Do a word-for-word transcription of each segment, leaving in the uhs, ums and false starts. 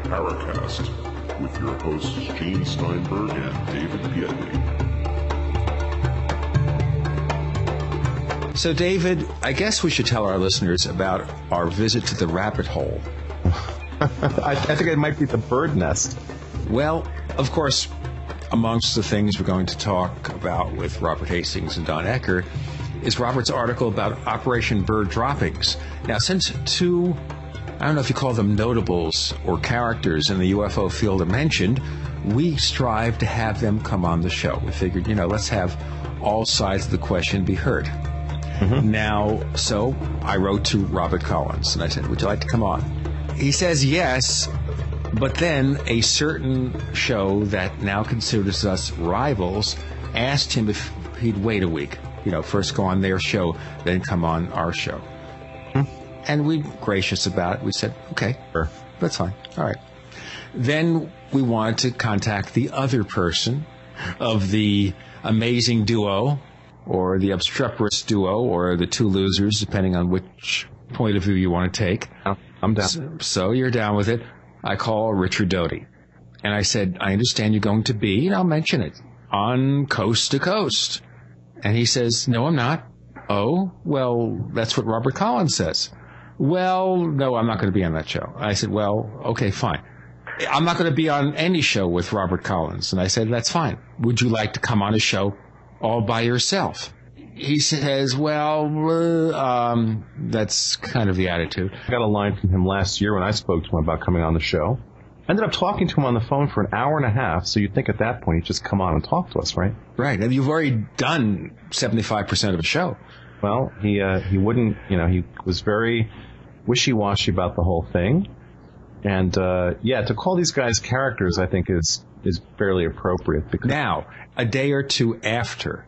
Paracast with your hosts Gene Steinberg and David Biedny. So, David, I guess we should tell our listeners about our visit to the rabbit hole. I, I think it might be the bird nest. Well, of course, amongst the things we're going to talk about with Robert Hastings and Don Ecker is Robert's article about Operation Bird Droppings. Now, since two, I don't know if you call them notables or characters in the U F O field are mentioned, we strive to have them come on the show. We figured, you know, let's have all sides of the question be heard. Mm-hmm. Now, so I wrote to Robert Collins, and I said, would you like to come on? He says yes, but then a certain show that now considers us rivals asked him if he'd wait a week. You know, first go on their show, then come on our show. Hmm. And we were gracious about it. We said, okay, sure. That's fine. All right. Then we wanted to contact the other person of the amazing duo or the obstreperous duo or the two losers, depending on which point of view you want to take. Oh, I'm down. So, so you're down with it. I call Richard Doty. And I said, I understand you're going to be, and I'll mention it, on Coast to Coast. And he says, no, I'm not. Oh, well, that's what Robert Collins says. Well, no, I'm not going to be on that show. I said, well, okay, fine. I'm not going to be on any show with Robert Collins. And I said, that's fine. Would you like to come on a show all by yourself? He says, well, um, that's kind of the attitude. I got a line from him last year when I spoke to him about coming on the show. I ended up talking to him on the phone for an hour and a half, so you'd think at that point he'd just come on and talk to us, right? Right, and you've already done seventy-five percent of the show. Well, he uh, he wouldn't, you know, he was very wishy-washy about the whole thing. And, uh, yeah, to call these guys characters, I think, is, is fairly appropriate. Because now, a day or two after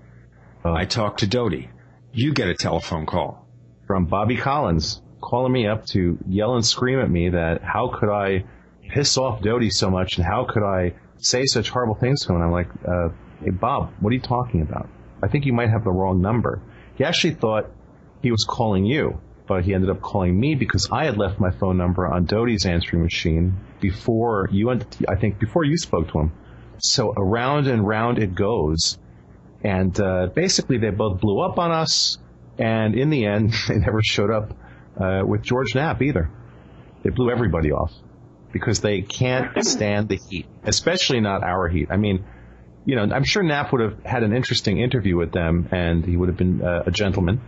uh, I talked to Doty, you get a telephone call. From Bobby Collins, calling me up to yell and scream at me that how could I piss off Doty so much, and how could I say such horrible things to him? And I'm like, uh, hey, Bob, what are you talking about? I think you might have the wrong number. He actually thought he was calling you, but he ended up calling me because I had left my phone number on Doty's answering machine before you, I think, before you spoke to him. So around and round it goes, and uh, basically they both blew up on us, and in the end, they never showed up uh, with George Knapp either. They blew everybody off. Because they can't stand the heat, especially not our heat. I mean, you know, I'm sure Knapp would have had an interesting interview with them, and he would have been uh, a gentleman.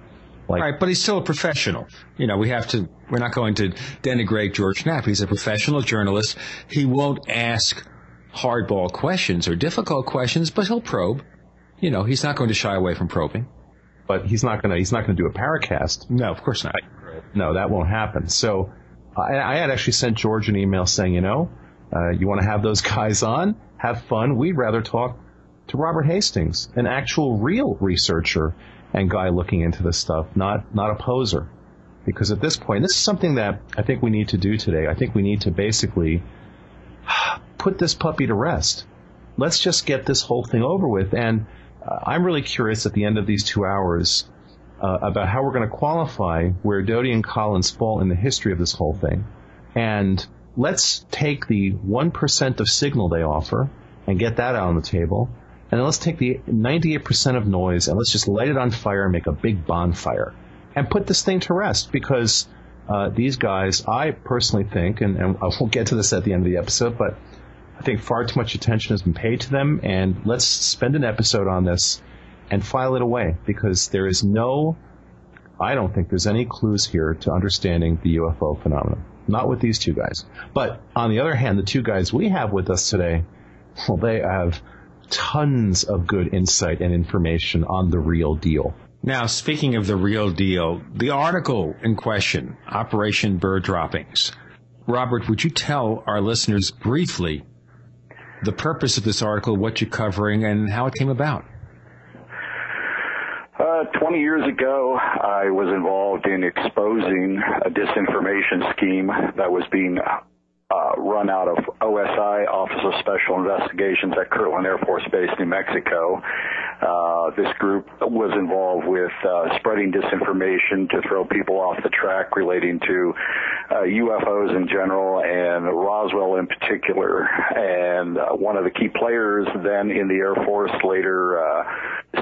Like, right, but he's still a professional. You know, we have to. We're not going to denigrate George Knapp. He's a professional journalist. He won't ask hardball questions or difficult questions, but he'll probe. You know, he's not going to shy away from probing. But he's not going to. He's not going to do a Paracast. No, of course not. No, that won't happen. So. I had actually sent George an email saying, you know, uh, you want to have those guys on? Have fun. We'd rather talk to Robert Hastings, an actual real researcher and guy looking into this stuff, not not a poser. Because at this point, this is something that I think we need to do today. I think we need to basically put this puppy to rest. Let's just get this whole thing over with. And uh, I'm really curious at the end of these two hours Uh, about how we're going to qualify where Doty and Collins fall in the history of this whole thing. And let's take the one percent of signal they offer and get that out on the table. And then let's take the ninety-eight percent of noise and let's just light it on fire and make a big bonfire and put this thing to rest. Because uh, these guys, I personally think, and, and we'll get to this at the end of the episode, but I think far too much attention has been paid to them. And let's spend an episode on this and file it away, because there is no, I don't think there's any clues here to understanding the U F O phenomenon. Not with these two guys. But on the other hand, the two guys we have with us today, well, they have tons of good insight and information on the real deal. Now, speaking of the real deal, the article in question, Operation Bird Droppings. Robert, would you tell our listeners briefly the purpose of this article, what you're covering, and how it came about? Uh, twenty years ago, I was involved in exposing a disinformation scheme that was being uh, run out of O S I, Office of Special Investigations at Kirtland Air Force Base, New Mexico. Uh, this group was involved with uh, spreading disinformation to throw people off the track relating to uh, U F Os in general and Roswell in particular. And uh, one of the key players then in the Air Force later uh,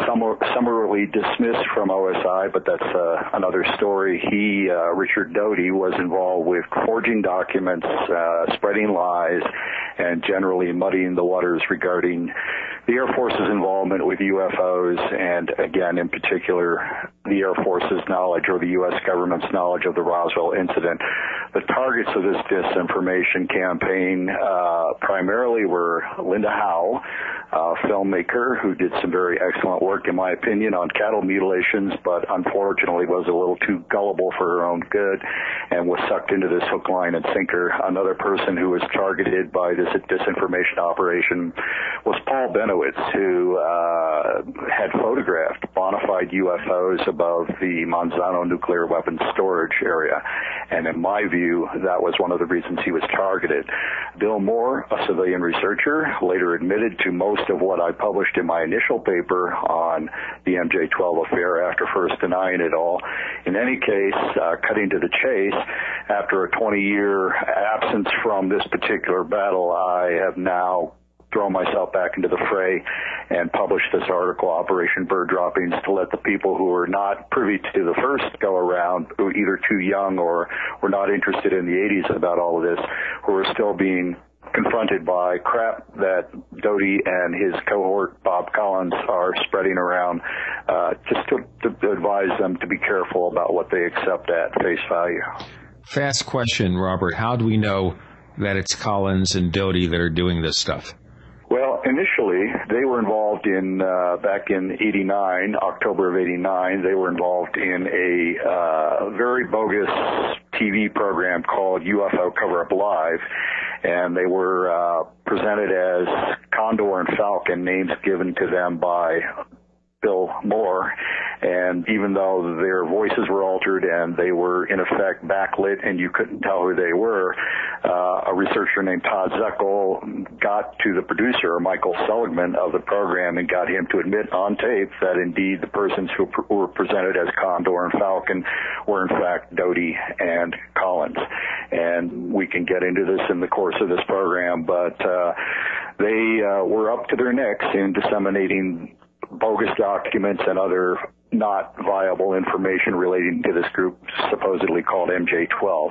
summar- summarily dismissed from O S I, but that's uh, another story. He, uh, Richard Doty, was involved with forging documents, uh, spreading lies, and generally muddying the waters regarding the Air Force's involvement with U F Os, and again, in particular, the Air Force's knowledge or the U S government's knowledge of the Roswell incident. The targets of this disinformation campaign uh, primarily were Linda Howe, a filmmaker who did some very excellent work, in my opinion, on cattle mutilations, but unfortunately was a little too gullible for her own good and was sucked into this hook, line, and sinker. Another person who was targeted by this disinformation operation was Paul Bennewitz, who uh, had photographed bona fide U F Os above the Manzano nuclear weapons storage area. And in my view, that was one of the reasons he was targeted. Bill Moore, a civilian researcher, later admitted to most of what I published in my initial paper on the M J twelve affair after first denying it all. In any case, uh, cutting to the chase, after a twenty-year absence from this particular battle, I have now throw myself back into the fray and publish this article, Operation Bird Droppings, to let the people who are not privy to the first go-around, who are either too young or were not interested in the eighties about all of this, who are still being confronted by crap that Doty and his cohort, Bob Collins, are spreading around, uh, just to, to advise them to be careful about what they accept at face value. Fast question, Robert. How do we know that it's Collins and Doty that are doing this stuff? Well, initially, they were involved in, uh, back in eighty-nine, October of eighty-nine, they were involved in a uh, very bogus T V program called U F O Cover Up Live, and they were uh, presented as Condor and Falcon, names given to them by Bill Moore, and even though their voices were altered and they were, in effect, backlit and you couldn't tell who they were, uh, a researcher named Todd Zechel got to the producer, Michael Seligman, of the program and got him to admit on tape that indeed the persons who pr- were presented as Condor and Falcon were, in fact, Doty and Collins. And we can get into this in the course of this program, but uh, they uh, were up to their necks in disseminating bogus documents and other not viable information relating to this group supposedly called M J twelve,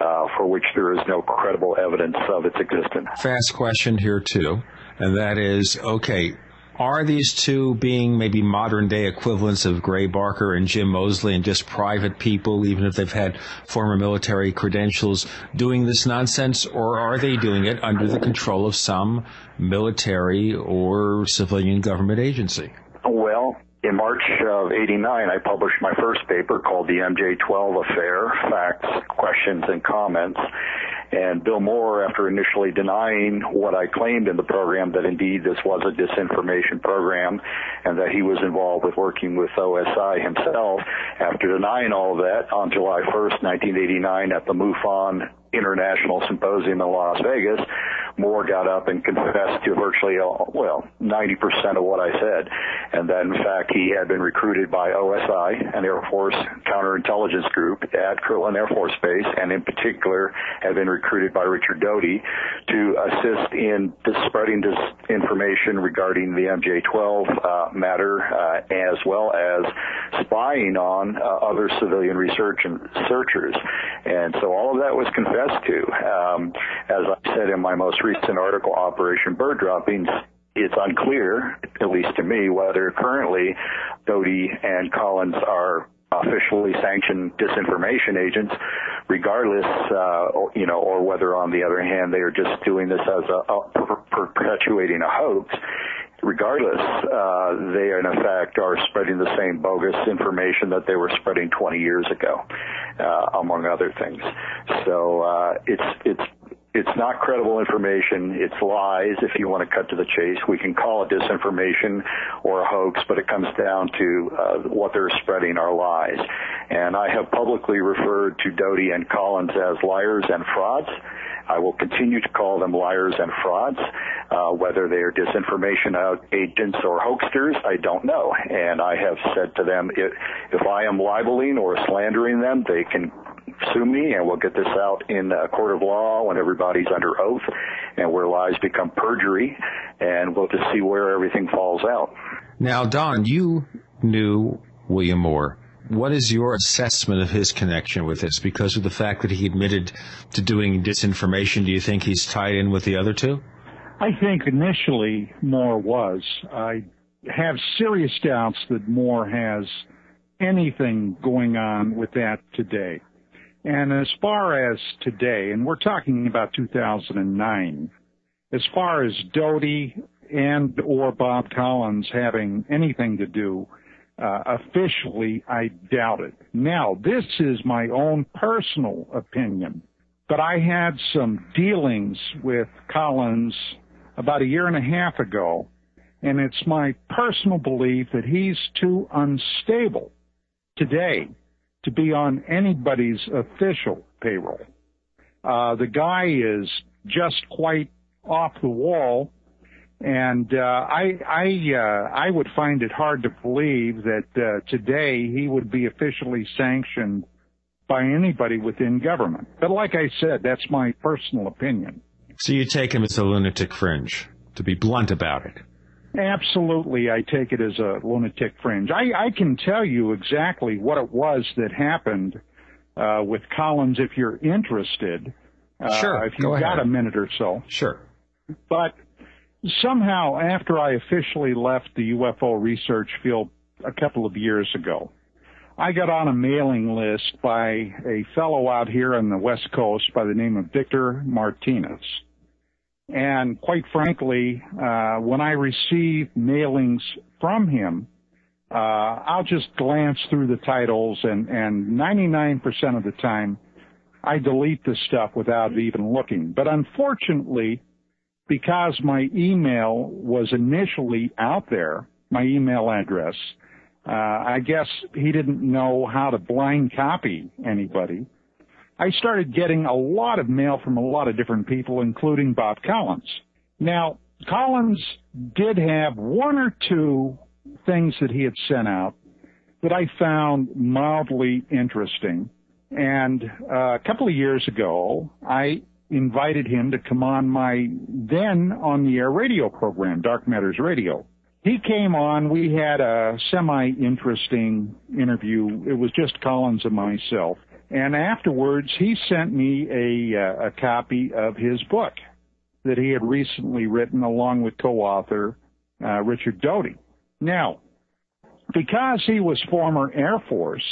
uh, for which there is no credible evidence of its existence. Fast question here, too, and that is, okay, are these two being maybe modern-day equivalents of Gray Barker and Jim Moseley and just private people, even if they've had former military credentials, doing this nonsense, or are they doing it under the control of some military or civilian government agency? Well, in March of eighty-nine, I published my first paper called The M J twelve Affair, Facts, Questions, and Comments. And Bill Moore, after initially denying what I claimed in the program, that indeed this was a disinformation program and that he was involved with working with O S I himself, after denying all of that, on July first, nineteen eighty-nine, at the MUFON International Symposium in Las Vegas, Moore got up and confessed to virtually, all, well, ninety percent of what I said, and that, in fact, he had been recruited by O S I, an Air Force counterintelligence group at Kirtland Air Force Base, and in particular had been recruited by Richard Doty to assist in spreading this information regarding the M J twelve uh, matter, uh, as well as spying on uh, other civilian research and searchers. And so all of that was confessed to. Um, as I said in my most recent article, Operation Bird Droppings, it's unclear, at least to me, whether currently Doty and Collins are officially sanctioned disinformation agents, regardless, uh, or, you know, or whether, on the other hand, they are just doing this as a, a per- perpetuating a hoax. Regardless, uh, they, in effect, are spreading the same bogus information that they were spreading twenty years ago, uh, among other things. So uh, it's it's It's not credible information. It's lies, if you want to cut to the chase. We can call it disinformation or a hoax, but it comes down to uh, what they're spreading are lies. And I have publicly referred to Doty and Collins as liars and frauds. I will continue to call them liars and frauds. Uh, whether they are disinformation agents or hoaxsters, I don't know. And I have said to them, if, if I am libeling or slandering them, they can sue me, and we'll get this out in a court of law when everybody's under oath and where lies become perjury, and we'll just see where everything falls out. Now, Don, you knew William Moore. What is your assessment of his connection with this? Because of the fact that he admitted to doing disinformation, do you think he's tied in with the other two? I think initially Moore was. I have serious doubts that Moore has anything going on with that today. And as far as today, and we're talking about two thousand nine, as far as Doty and or Bob Collins having anything to do, uh, officially, I doubt it. Now, this is my own personal opinion, but I had some dealings with Collins about a year and a half ago, and it's my personal belief that he's too unstable today to be on anybody's official payroll. Uh, the guy is just quite off the wall, and uh, I I, uh, I would find it hard to believe that uh, today he would be officially sanctioned by anybody within government. But like I said, that's my personal opinion. So you take him as a lunatic fringe, to be blunt about it. Absolutely, I take it as a lunatic fringe. I, I can tell you exactly what it was that happened uh, with Collins if you're interested. Uh, sure, If you've got a minute or so. Sure. But somehow after I officially left the U F O research field a couple of years ago, I got on a mailing list by a fellow out here on the West Coast by the name of Victor Martinez. And quite frankly, uh, when I receive mailings from him, uh, I'll just glance through the titles, and, and ninety-nine percent of the time, I delete the stuff without even looking. But unfortunately, because my email was initially out there, my email address, uh, I guess he didn't know how to blind copy anybody. I started getting a lot of mail from a lot of different people, including Bob Collins. Now, Collins did have one or two things that he had sent out that I found mildly interesting. And uh, a couple of years ago, I invited him to come on my then on-the-air radio program, Dark Matters Radio. He came on. We had a semi-interesting interview. It was just Collins and myself. And afterwards, he sent me a, uh, a copy of his book that he had recently written along with co-author uh, Richard Doty. Now, because he was former Air Force,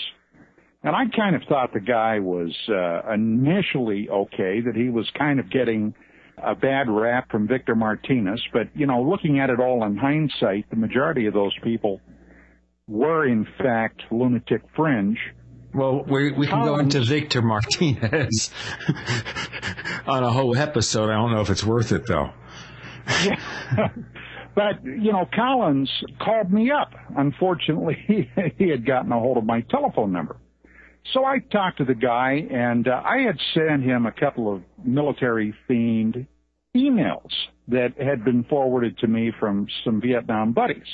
and I kind of thought the guy was uh, initially okay, that he was kind of getting a bad rap from Victor Martinez, but, you know, looking at it all in hindsight, the majority of those people were, in fact, lunatic fringe. Well, we, we can go into Victor Martinez on a whole episode. I don't know if it's worth it, though. Yeah. But, you know, Collins called me up. Unfortunately, he, he had gotten a hold of my telephone number. So I talked to the guy, and uh, I had sent him a couple of military-themed emails that had been forwarded to me from some Vietnam buddies.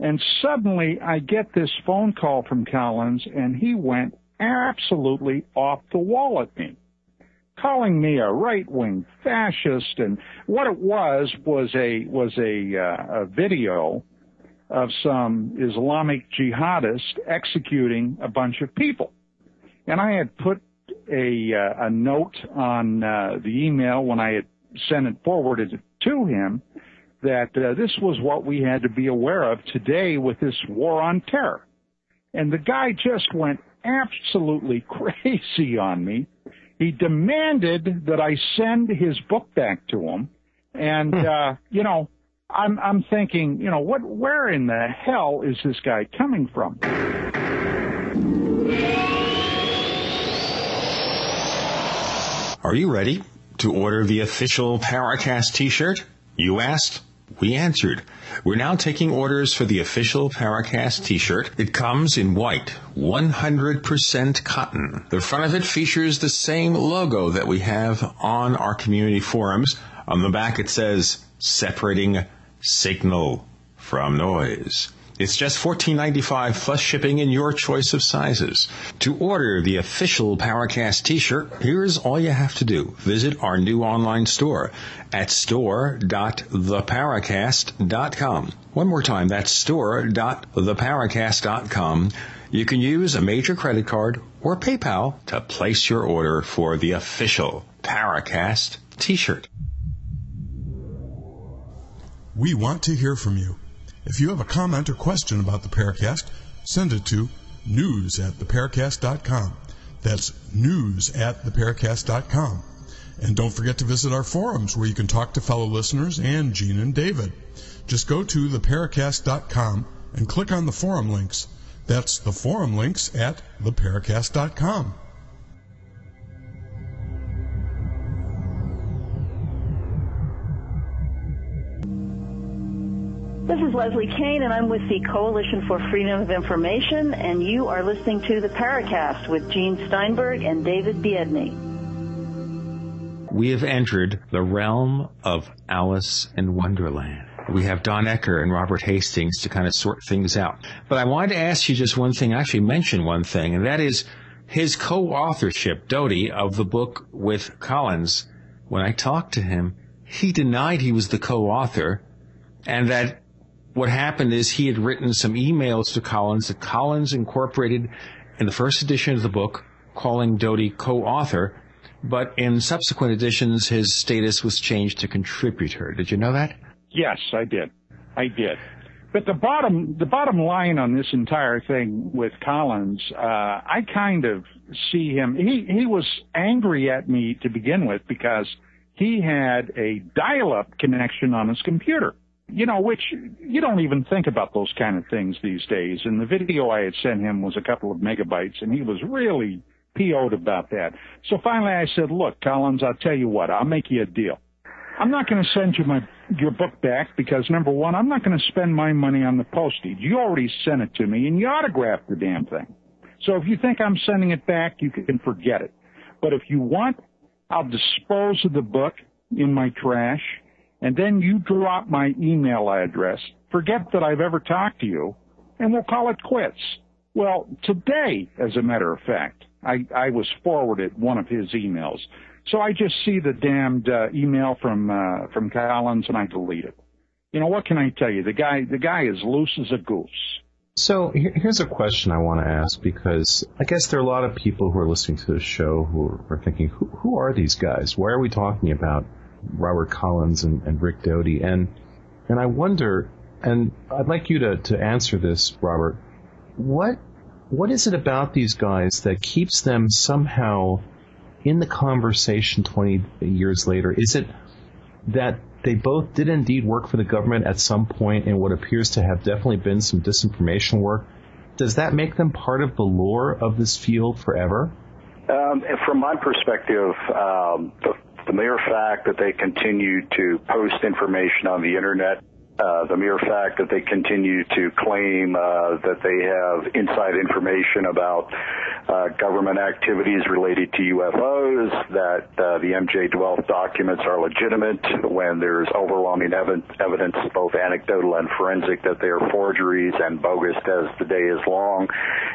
And suddenly I get this phone call from Collins, and he went absolutely off the wall at me, calling me a right-wing fascist. And what it was was a was a, uh, a video of some Islamic jihadist executing a bunch of people. And I had put a uh, a note on uh, the email when I had sent it forwarded to him, that uh, this was what we had to be aware of today with this war on terror. And the guy just went absolutely crazy on me. He demanded that I send his book back to him. And, uh, you know, I'm, I'm thinking, you know, what, where in the hell is this guy coming from? Are you ready? To order the official Paracast t-shirt? You asked. We answered. We're now taking orders for the official Paracast t-shirt. It comes in white, one hundred percent cotton. The front of it features the same logo that we have on our community forums. On the back it says, separating signal from noise. It's just fourteen ninety-five plus shipping in your choice of sizes. To order the official Paracast t-shirt, here's all you have to do. Visit our new online store at store dot the paracast dot com. One more time, that's store dot the paracast dot com. You can use a major credit card or PayPal to place your order for the official Paracast t-shirt. We want to hear from you. If you have a comment or question about the Paracast, send it to news at the paracast dot com. That's news at the paracast dot com. And don't forget to visit our forums where you can talk to fellow listeners and Gene and David. Just go to the paracast dot com and click on the forum links. That's the forum links at the paracast dot com. This is Leslie Kane, and I'm with the Coalition for Freedom of Information, and you are listening to The Paracast with Gene Steinberg and David Biedny. We have entered the realm of Alice in Wonderland. We have Don Ecker and Robert Hastings to kind of sort things out. But I wanted to ask you just one thing, actually mention one thing, and that is his co-authorship, Doty, of the book with Collins. When I talked to him, he denied he was the co-author, and that what happened is he had written some emails to Collins that Collins incorporated in the first edition of the book, calling Doty co-author, but in subsequent editions his status was changed to contributor. Did you know that? Yes, I did. I did. But the bottom the bottom line on this entire thing with Collins, uh, I kind of see him. He he was angry at me to begin with because he had a dial-up connection on his computer. You know, which you don't even think about those kind of things these days. And the video I had sent him was a couple of megabytes, and he was really P O'd about that. So finally I said, look, Collins, I'll tell you what, I'll make you a deal. I'm not going to send you my your book back because, number one, I'm not going to spend my money on the postage. You already sent it to me, and you autographed the damn thing. So if you think I'm sending it back, you can forget it. But if you want, I'll dispose of the book in my trash, and then you drop my email address, forget that I've ever talked to you, and we'll call it quits. Well, today, as a matter of fact, I, I was forwarded one of his emails. So I just see the damned uh, email from uh, from Collins, and I delete it. You know, what can I tell you? The guy, the guy is loose as a goose. So here's a question I want to ask, because I guess there are a lot of people who are listening to this show who are thinking, who, who are these guys? Why are we talking about Robert Collins and, and Rick Doty? And and I wonder, and I'd like you to, to answer this, Robert, what what is it about these guys that keeps them somehow in the conversation twenty years later? Is it that they both did indeed work for the government at some point in what appears to have definitely been some disinformation work? Does that make them part of the lore of this field forever? Um, and from my perspective, um, the The mere fact that they continue to post information on the Internet, uh, the mere fact that they continue to claim uh, that they have inside information about uh, government activities related to U F Os, that uh, the M J twelve documents are legitimate when there's overwhelming ev- evidence, both anecdotal and forensic, that they are forgeries and bogus as the day is long.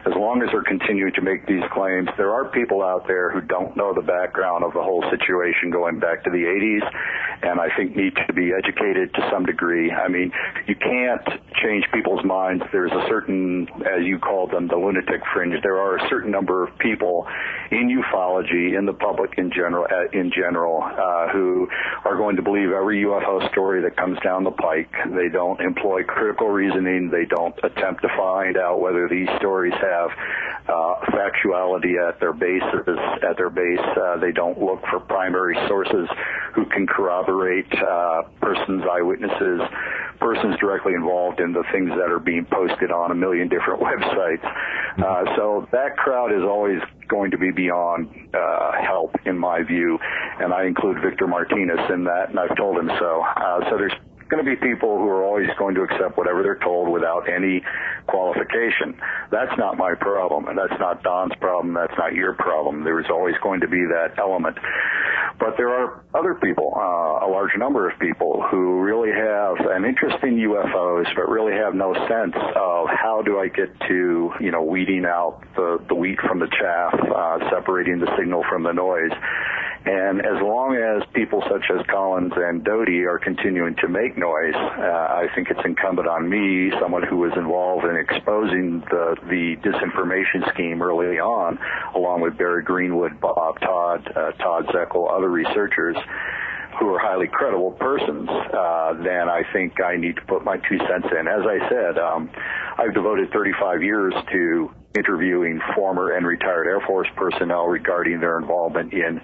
As long as they're continuing to make these claims, there are people out there who don't know the background of the whole situation going back to the eighties, and I think need to be educated to some degree. I mean, you can't change people's minds. There's a certain, as you call them, the lunatic fringe. There are a certain number of people in ufology, in the public in general, in general, uh, who are going to believe every U F O story that comes down the pike. They don't employ critical reasoning. They don't attempt to find out whether these stories have Have, uh, factuality at their base. At their base, uh, they don't look for primary sources who can corroborate uh, persons, eyewitnesses, persons directly involved in the things that are being posted on a million different websites. Uh, so that crowd is always going to be beyond uh, help, in my view, and I include Victor Martinez in that, and I've told him so. Uh, so there's going to be people who are always going to accept whatever they're told without any qualification. That's not my problem, and that's not Don's problem, that's not your problem. There is always going to be that element. But there are other people, uh, a large number of people, who really have an interest in U F Os, but really have no sense of how do I get to, you know, weeding out the, the wheat from the chaff, uh, separating the signal from the noise. And as long as people such as Collins and Doty are continuing to make noise, uh, I think it's incumbent on me, someone who was involved in exposing the, the disinformation scheme early on, along with Barry Greenwood, Bob Todd, uh, Todd Zechel, other researchers who are highly credible persons, uh, then I think I need to put my two cents in. As I said, um, I've devoted thirty-five years to interviewing former and retired Air Force personnel regarding their involvement in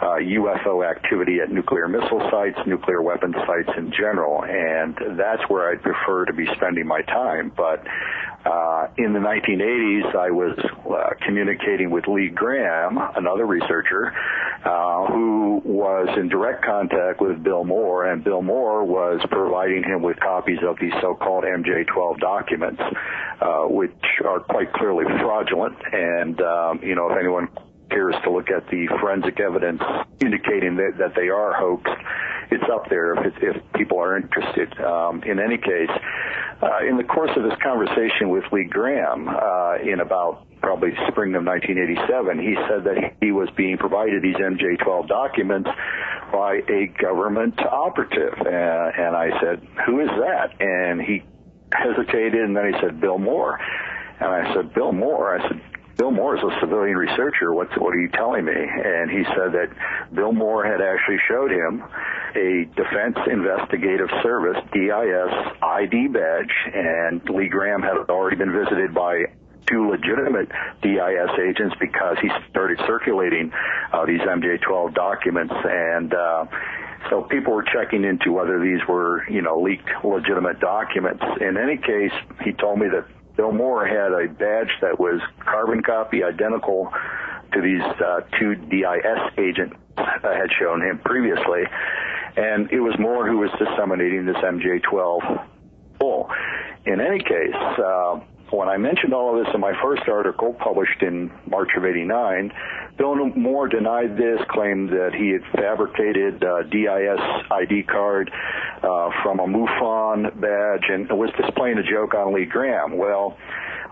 Uh, U F O activity at nuclear missile sites, nuclear weapon sites in general, and that's where I'd prefer to be spending my time. But uh, in the nineteen eighties, I was uh, communicating with Lee Graham, another researcher, uh, who was in direct contact with Bill Moore, and Bill Moore was providing him with copies of these so-called M J twelve documents, uh, which are quite clearly fraudulent, and, um, you know, if anyone cares to look at the forensic evidence indicating that, that they are hoaxed, it's up there if, it's, if people are interested. Um, in any case, uh, in the course of this conversation with Lee Graham, uh, in about probably spring of nineteen eighty-seven, he said that he was being provided these M J twelve documents by a government operative. Uh, and I said, who is that? And he hesitated, and then he said, Bill Moore. And I said, Bill Moore? I said, Bill Moore is a civilian researcher. What's, what are you telling me? And he said that Bill Moore had actually showed him a Defense Investigative Service, D I S, I D badge, and Lee Graham had already been visited by two legitimate D I S agents because he started circulating uh, these M J twelve documents, and uh, so people were checking into whether these were, you know, leaked legitimate documents. In any case, he told me that Bill Moore had a badge that was carbon copy identical to these uh, two D I S agents uh, had shown him previously, and it was Moore who was disseminating this M J twelve bull. In any case, uh, when I mentioned all of this in my first article published in March of eighty-nine, Bill Moore denied this, claimed that he had fabricated a D I S I D card uh, from a MUFON badge and was displaying a joke on Lee Graham. Well,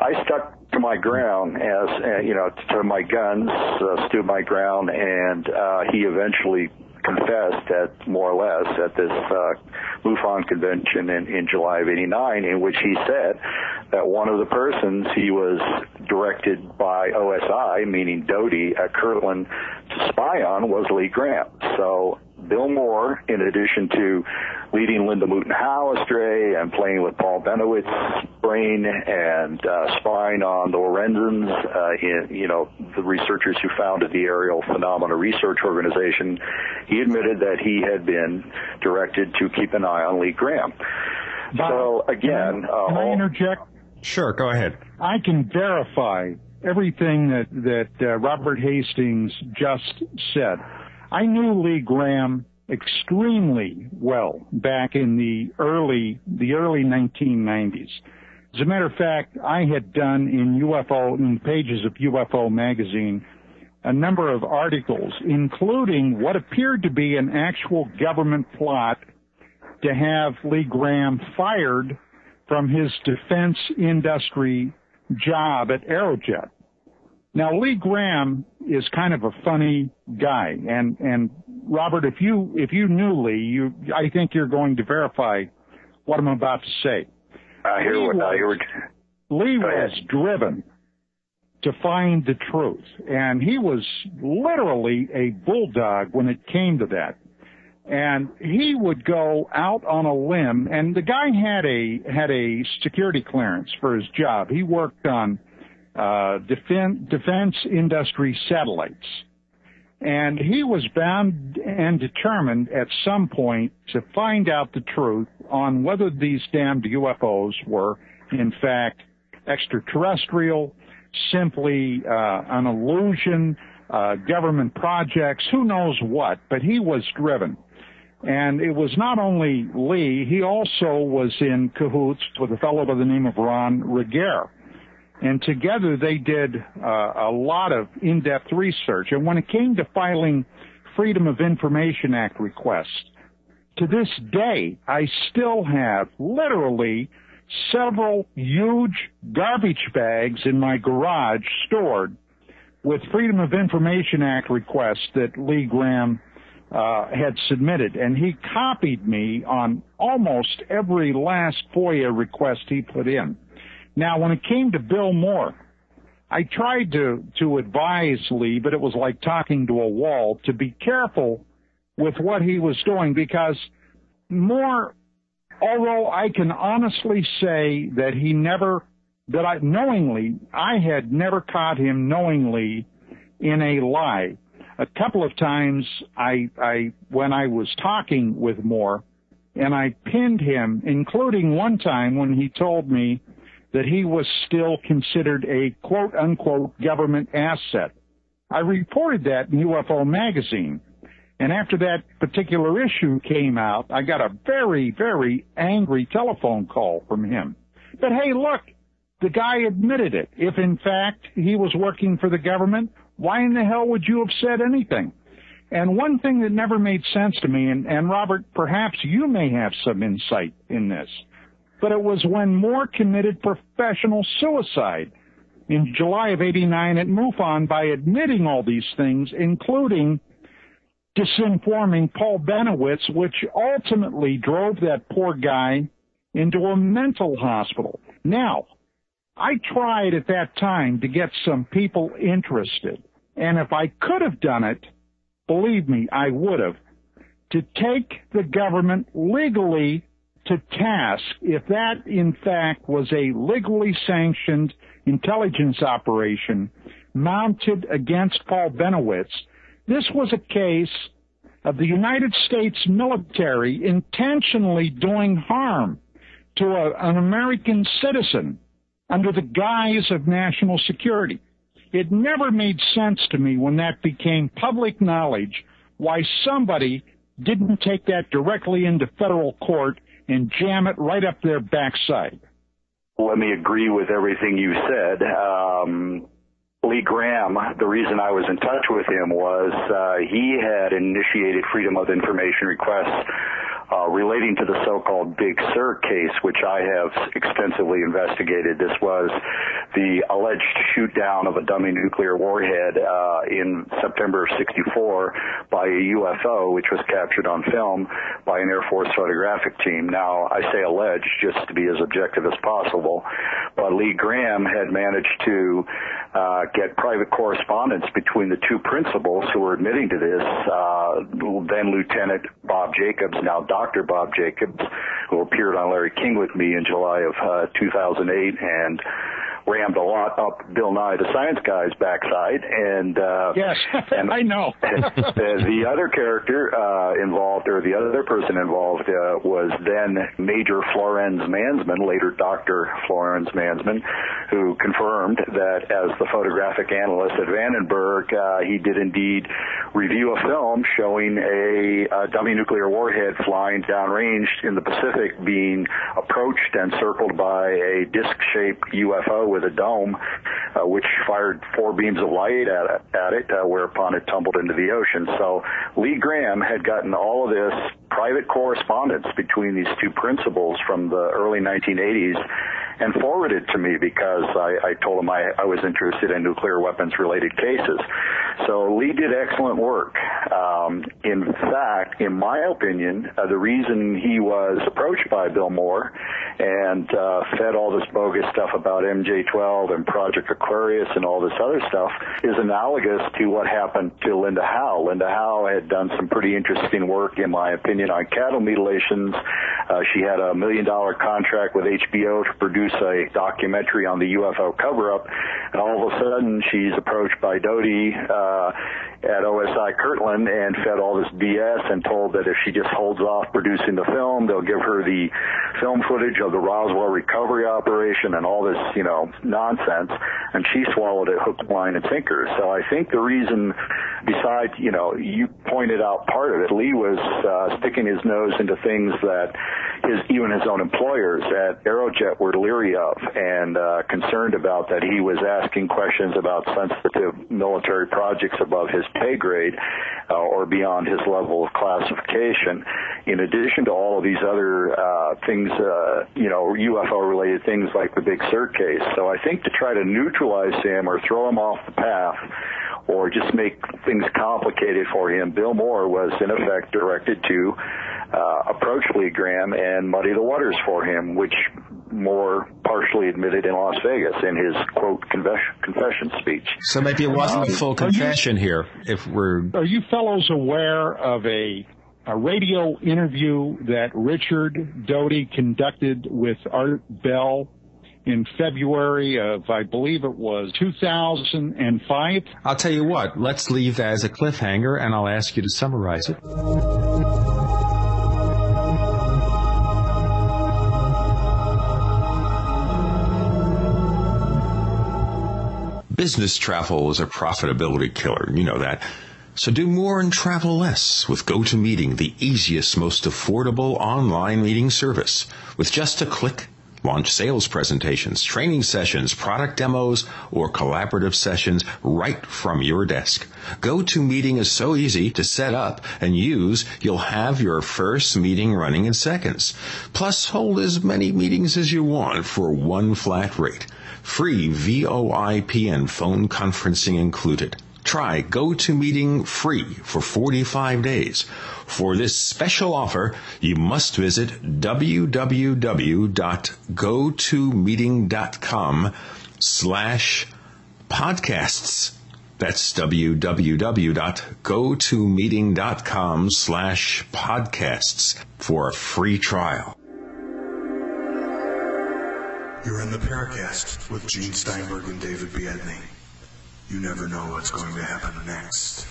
I stuck to my ground, as uh, you know, to my guns, uh, stood my ground, and uh, he eventually confessed at more or less at this uh, MUFON convention in, in July of eighty-nine, in which he said that one of the persons he was directed by O S I, meaning Doty, at Kirtland to spy on was Lee Graham. So Bill Moore, in addition to leading Linda Moulton Howe astray and playing with Paul Bennewitz's brain and uh, spying on the Lorenzans, uh, in, you know, the researchers who founded the Aerial Phenomena Research Organization, he admitted that he had been directed to keep an eye on Lee Graham. Bob, so, again... Can, uh, can I interject? Sure, go ahead. I can verify everything that, that uh, Robert Hastings just said. I knew Lee Graham extremely well back in the early, the early nineteen nineties. As a matter of fact, I had done in U F O, in pages of U F O magazine, a number of articles, including what appeared to be an actual government plot to have Lee Graham fired from his defense industry job at Aerojet. Now, Lee Graham is kind of a funny guy, and, and Robert, if you, if you knew Lee, you, I think you're going to verify what I'm about to say. I hear what I hear. Lee was driven to find the truth, and he was literally a bulldog when it came to that. And he would go out on a limb, and the guy had a, had a security clearance for his job. He worked on Uh, defense, defense industry satellites. And he was bound and determined at some point to find out the truth on whether these damned U F Os were, in fact, extraterrestrial, simply uh, an illusion, uh, government projects, who knows what, but he was driven. And it was not only Lee, he also was in cahoots with a fellow by the name of Ron Reger. And together they did uh, a lot of in-depth research. And when it came to filing Freedom of Information Act requests, to this day, I still have literally several huge garbage bags in my garage stored with Freedom of Information Act requests that Lee Graham uh, had submitted. And he copied me on almost every last FOIA request he put in. Now, when it came to Bill Moore, I tried to, to advise Lee, but it was like talking to a wall, to be careful with what he was doing, because Moore, although I can honestly say that he never, that I knowingly, I had never caught him knowingly in a lie. A couple of times I, I, when I was talking with Moore and I pinned him, including one time when he told me that he was still considered a quote-unquote government asset. I reported that in U F O Magazine. And after that particular issue came out, I got a very, very angry telephone call from him. But hey, look, the guy admitted it. If, in fact, he was working for the government, why in the hell would you have said anything? And one thing that never made sense to me, and, and Robert, perhaps you may have some insight in this, but it was when Moore committed professional suicide in July of eighty-nine at MUFON by admitting all these things, including disinforming Paul Bennewitz, which ultimately drove that poor guy into a mental hospital. Now, I tried at that time to get some people interested, and if I could have done it, believe me, I would have, to take the government legally to task if that, in fact, was a legally sanctioned intelligence operation mounted against Paul Bennewitz. This was a case of the United States military intentionally doing harm to a, an American citizen under the guise of national security. It never made sense to me when that became public knowledge why somebody didn't take that directly into federal court and jam it right up their backside. Let me agree with everything you said. Um, Lee Graham, the reason I was in touch with him was uh, he had initiated Freedom of Information requests uh, relating to the so-called Big Sur case, which I have extensively investigated. This was the alleged shoot-down of a dummy nuclear warhead uh, in September of sixty-four by a U F O, which was captured on film by an Air Force photographic team. Now, I say alleged just to be as objective as possible, but Lee Graham had managed to uh, get private correspondence between the two principals who were admitting to this, uh, then Lieutenant Bob Jacobs, now Doctor Bob Jacobs, who appeared on Larry King with me in July of uh, two thousand eight and rammed a lot up Bill Nye the Science Guy's backside, and uh, yes, and I know. The other character uh, involved, or the other person involved, uh, was then Major Florenz Mansman, later Doctor Florenz Mansman, who confirmed that as the photographic analyst at Vandenberg, uh, he did indeed review a film showing a, a dummy nuclear warhead flying downrange in the Pacific, being approached and circled by a disc-shaped U F O with a dome, uh, which fired four beams of light at it, at it uh, whereupon it tumbled into the ocean. So Lee Graham had gotten all of this private correspondence between these two principals from the early nineteen eighties and forwarded to me because I, I told him I, I was interested in nuclear weapons-related cases. So Lee did excellent work. Um, in fact, in my opinion, uh, the reason he was approached by Bill Moore and uh, fed all this bogus stuff about M J twelve and Project Aquarius and all this other stuff is analogous to what happened to Linda Howe. Linda Howe had done some pretty interesting work, in my opinion, on cattle mutilations. Uh, she had a million-dollar contract with H B O to produce a documentary on the U F O cover-up, and all of a sudden she's approached by Doty uh, at O S I Kirtland and fed all this B S and told that if she just holds off producing the film, they'll give her the film footage of the Roswell recovery operation and all this, you know, nonsense. And she swallowed it hook, line, and sinker. So I think the reason, besides, you know, you pointed out part of it, Lee was uh, sticking his nose into things that his, even his own employers at Aerojet were leery of and uh, concerned about, that he was asking questions about sensitive military projects above his pay grade uh, or beyond his level of classification. In addition to all of these other uh, things, uh, you know, U F O-related things like the Big Sur case. So I think to try to neutralize him or throw him off the path or just make things complicated for him, Bill Moore was, in effect, directed to uh, approach Lee Graham and muddy the waters for him, which Moore partially admitted in Las Vegas in his, quote, confession, confession speech. So maybe it wasn't a full confession here. If we're Are you fellows aware of a, a radio interview that Richard Doty conducted with Art Bell in February of, I believe it was, two thousand five. I'll tell you what, let's leave that as a cliffhanger, and I'll ask you to summarize it. Business travel is a profitability killer, you know that. So do more and travel less with GoToMeeting, the easiest, most affordable online meeting service. With just a click, launch sales presentations, training sessions, product demos, or collaborative sessions right from your desk. GoToMeeting is so easy to set up and use, you'll have your first meeting running in seconds. Plus, hold as many meetings as you want for one flat rate. Free VoIP and phone conferencing included. Try GoToMeeting free for forty-five days. For this special offer, you must visit www.gotomeeting.com slash podcasts. That's www.gotomeeting.com slash podcasts for a free trial. You're in the Paracast with Gene Steinberg and David Biedny. You never know what's going to happen next.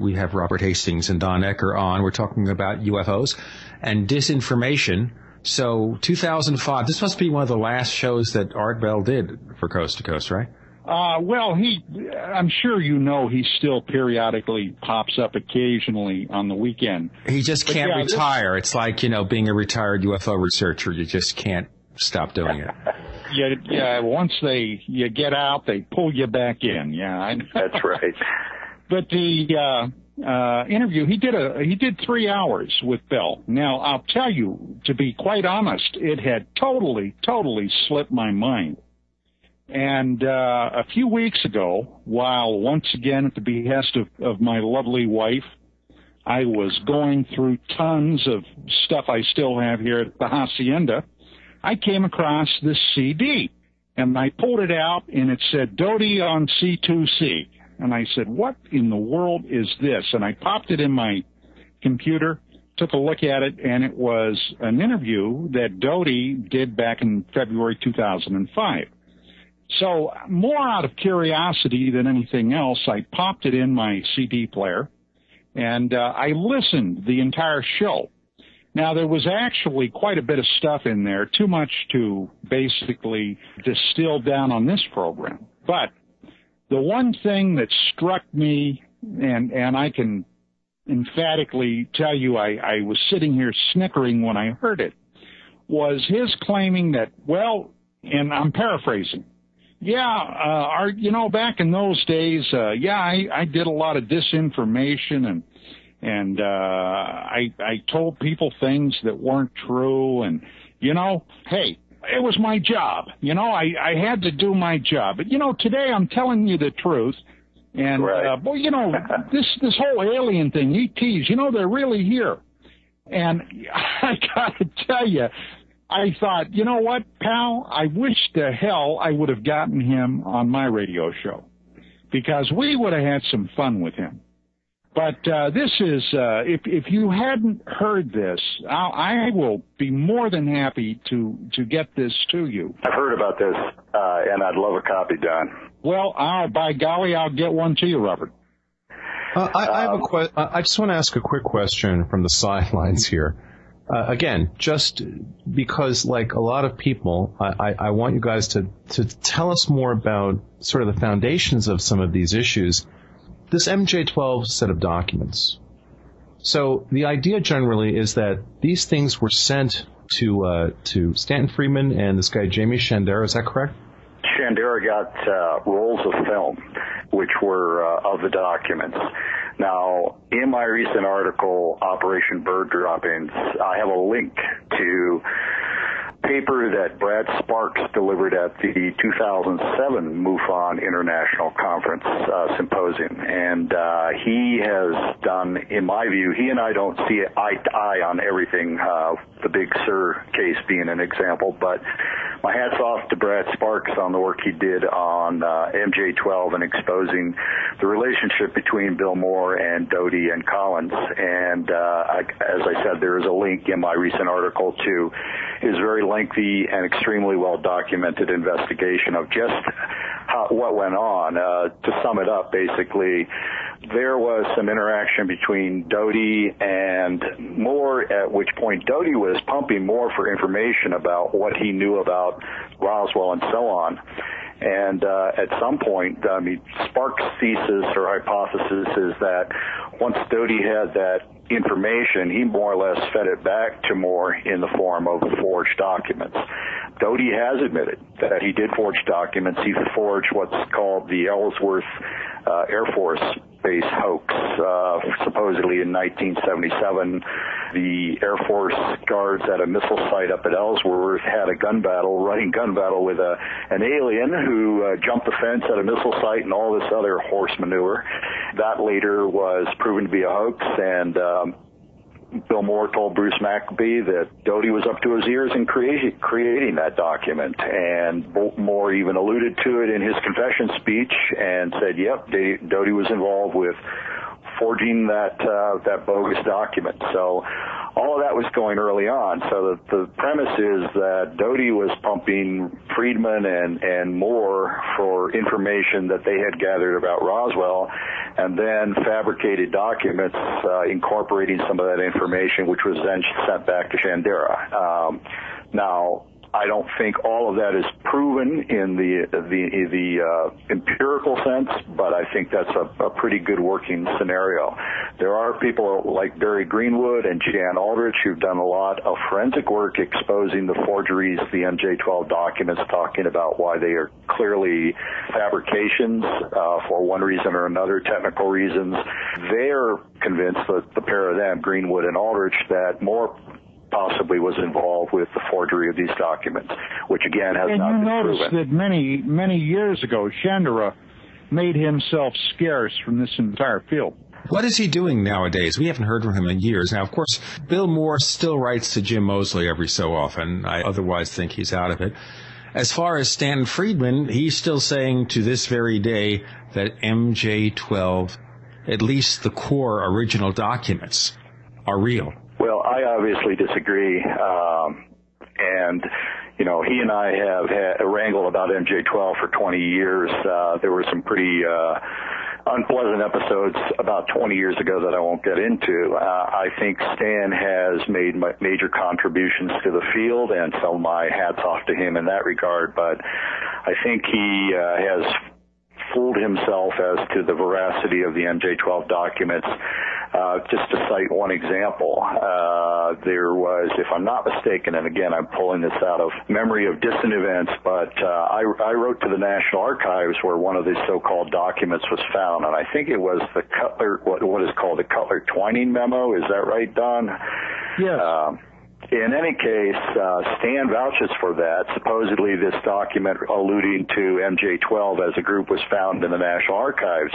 We have Robert Hastings and Don Ecker on. We're talking about U F Os and disinformation. So two thousand five, this must be one of the last shows that Art Bell did for Coast to Coast, right? Uh, well, he, I'm sure you know he still periodically pops up occasionally on the weekend. He just can't yeah, retire. This- it's like, you know, being a retired U F O researcher. You just can't stop doing it. Yeah, yeah. Once they you get out, they pull you back in. Yeah, I know. That's right. But the uh, uh, interview he did a he did three hours with Bell. Now I'll tell you, to be quite honest, it had totally totally slipped my mind. And uh, a few weeks ago, while once again at the behest of, of my lovely wife, I was going through tons of stuff I still have here at the hacienda. I came across this C D, and I pulled it out, and it said, Doty on C two C. And I said, what in the world is this? And I popped it in my computer, took a look at it, and it was an interview that Doty did back in February two thousand five. So more out of curiosity than anything else, I popped it in my C D player, and uh, I listened the entire show. Now, there was actually quite a bit of stuff in there, too much to basically distill down on this program. But the one thing that struck me, and, and I can emphatically tell you I, I was sitting here snickering when I heard it, was his claiming that, well, and I'm paraphrasing, yeah, uh, our, you know, back in those days, uh, yeah, I, I did a lot of disinformation and And, uh, I, I told people things that weren't true and, you know, hey, it was my job. You know, I, I had to do my job. But, you know, today I'm telling you the truth. And, right. uh, boy, you know, this, this whole alien thing, E Ts, you know, they're really here. And I gotta tell you, I thought, you know what, pal, I wish to hell I would have gotten him on my radio show because we would have had some fun with him. But uh, this is, uh, if, if you hadn't heard this, I'll, I will be more than happy to, to get this to you. I've heard about this. Uh, and I'd love a copy, Don. Well, I'll, by golly, I'll get one to you, Robert. Uh, I, I, have a que- I just want to ask a quick question from the sidelines here. Uh, again, just because, like a lot of people, I, I, I want you guys to, to tell us more about sort of the foundations of some of these issues. This M J twelve set of documents. So the idea generally is that these things were sent to uh, to Stanton Friedman and this guy Jaime Shandera. Is that correct? Shandera got uh, rolls of film, which were uh, of the documents. Now, in my recent article, Operation Bird Droppings, I have a link to paper that Brad Sparks delivered at the two thousand seven MUFON International Conference uh, Symposium. And uh, he has done, in my view, he and I don't see eye to eye on everything, uh, the Big Sur case being an example, but my hat's off to Brad Sparks on the work he did on uh, M J twelve and exposing the relationship between Bill Moore and Doty and Collins. And uh, I, as I said, there is a link in my recent article to his very lengthy and extremely well-documented investigation of just how, what went on. Uh, to sum it up, basically, there was some interaction between Doty and Moore, at which point Doty was pumping Moore for information about what he knew about Roswell and so on. And uh, at some point, I mean, Sparks' thesis or hypothesis is that once Doty had that information, he more or less fed it back to Moore in the form of forged documents. Doty has admitted that he did forge documents. He forged what's called the Ellsworth uh, Air Force Base hoax, uh, supposedly in nineteen seventy-seven. The Air Force guards at a missile site up at Ellsworth had a gun battle, running gun battle with a, an alien who uh, jumped the fence at a missile site and all this other horse manure. That later was proven to be a hoax, and um, Bill Moore told Bruce McAbee that Doty was up to his ears in creating, creating that document, and Moore even alluded to it in his confession speech and said, yep, Doty was involved with forging that uh, that bogus document. So all of that was going early on. So the, the premise is that Doty was pumping Friedman and, and Moore for information that they had gathered about Roswell, and then fabricated documents uh, incorporating some of that information, which was then sent back to Shandera. Um, now, I don't think all of that is proven in the the, the uh, empirical sense, but I think that's a, a pretty good working scenario. There are people like Barry Greenwood and Jan Aldrich who've done a lot of forensic work exposing the forgeries, the M J twelve documents, talking about why they are clearly fabrications uh, for one reason or another, technical reasons. They're convinced, that the pair of them, Greenwood and Aldrich, that more possibly was involved with the forgery of these documents, which again has and not been proven. And you notice that many, many years ago, Shandera made himself scarce from this entire field. What is he doing nowadays? We haven't heard from him in years. Now, of course, Bill Moore still writes to Jim Moseley every so often. I otherwise think he's out of it. As far as Stanton Friedman, he's still saying to this very day that M J twelve, at least the core original documents, are real. Well, I obviously disagree, um, and, you know, he and I have had a wrangle about M J twelve for twenty years. Uh, there were some pretty uh, unpleasant episodes about twenty years ago that I won't get into. Uh, I think Stan has made my major contributions to the field, and so my hat's off to him in that regard, but I think he uh, has fooled himself as to the veracity of the M J twelve documents. Uh, just to cite one example, uh, there was, if I'm not mistaken, and again, I'm pulling this out of memory of distant events, but uh, I, I wrote to the National Archives where one of the so-called documents was found, and I think it was the Cutler, what, what is called the Cutler-Twining memo. Is that right, Don? Yes. Um, In any case, uh, Stan vouches for that. Supposedly this document alluding to M J twelve as a group was found in the National Archives.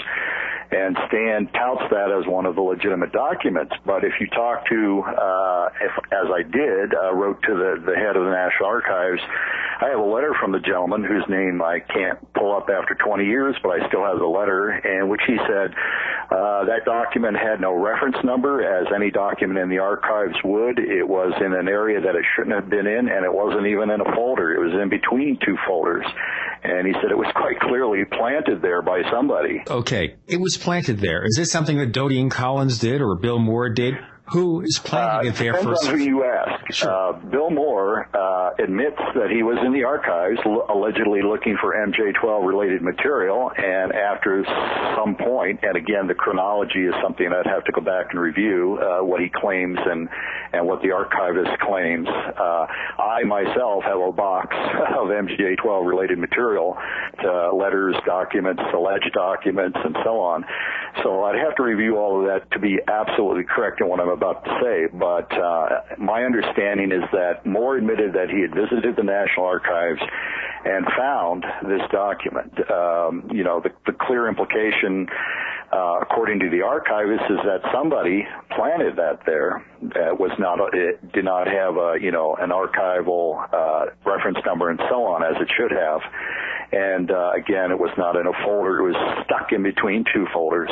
And Stan touts that as one of the legitimate documents. But if you talk to, uh, if, as I did, uh, wrote to the, the head of the National Archives, I have a letter from the gentleman whose name I can't pull up after twenty years, but I still have the letter, in which he said uh, that document had no reference number, as any document in the archives would. It was in an area that it shouldn't have been in, and it wasn't even in a folder. It was in between two folders. And he said it was quite clearly planted there by somebody. Okay. It was planted there. Is this something that Doty and Collins did or Bill Moore did? Who is planting uh, it there first? Depends on who you ask. Sure. Uh, Bill Moore uh, admits that he was in the archives l- allegedly looking for M J twelve related material, and after some point, and again the chronology is something I'd have to go back and review, uh, what he claims and, and what the archivist claims. Uh, I myself have a box of M J twelve related material, uh, letters, documents, alleged documents, and so on. So I'd have to review all of that to be absolutely correct in what I'm about to say, but uh, my understanding is that Moore admitted that he had visited the National Archives and found this document. Um, you know, the, the clear implication, uh, according to the archivist, is that somebody planted that there. That was not, it did not have a, you know, an archival uh, reference number and so on, as it should have. And uh, again, it was not in a folder. It was stuck in between two folders.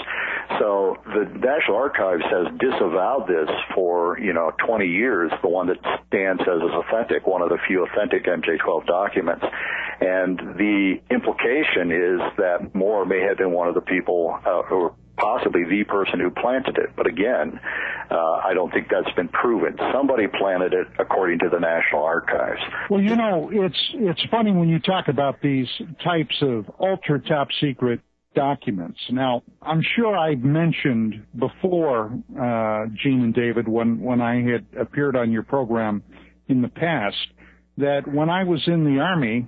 So the National Archives has disavowed this for, you know, twenty years, the one that Stan says is authentic, one of the few authentic M J twelve documents. And the implication is that Moore may have been one of the people uh, or possibly the person who planted it. But again, uh, I don't think that's been proven. Somebody planted it according to the National Archives. Well, you know, it's it's funny when you talk about these types of ultra top secret documents. Now, I'm sure I've mentioned before, uh, Gene and David, when, when I had appeared on your program in the past, that when I was in the Army,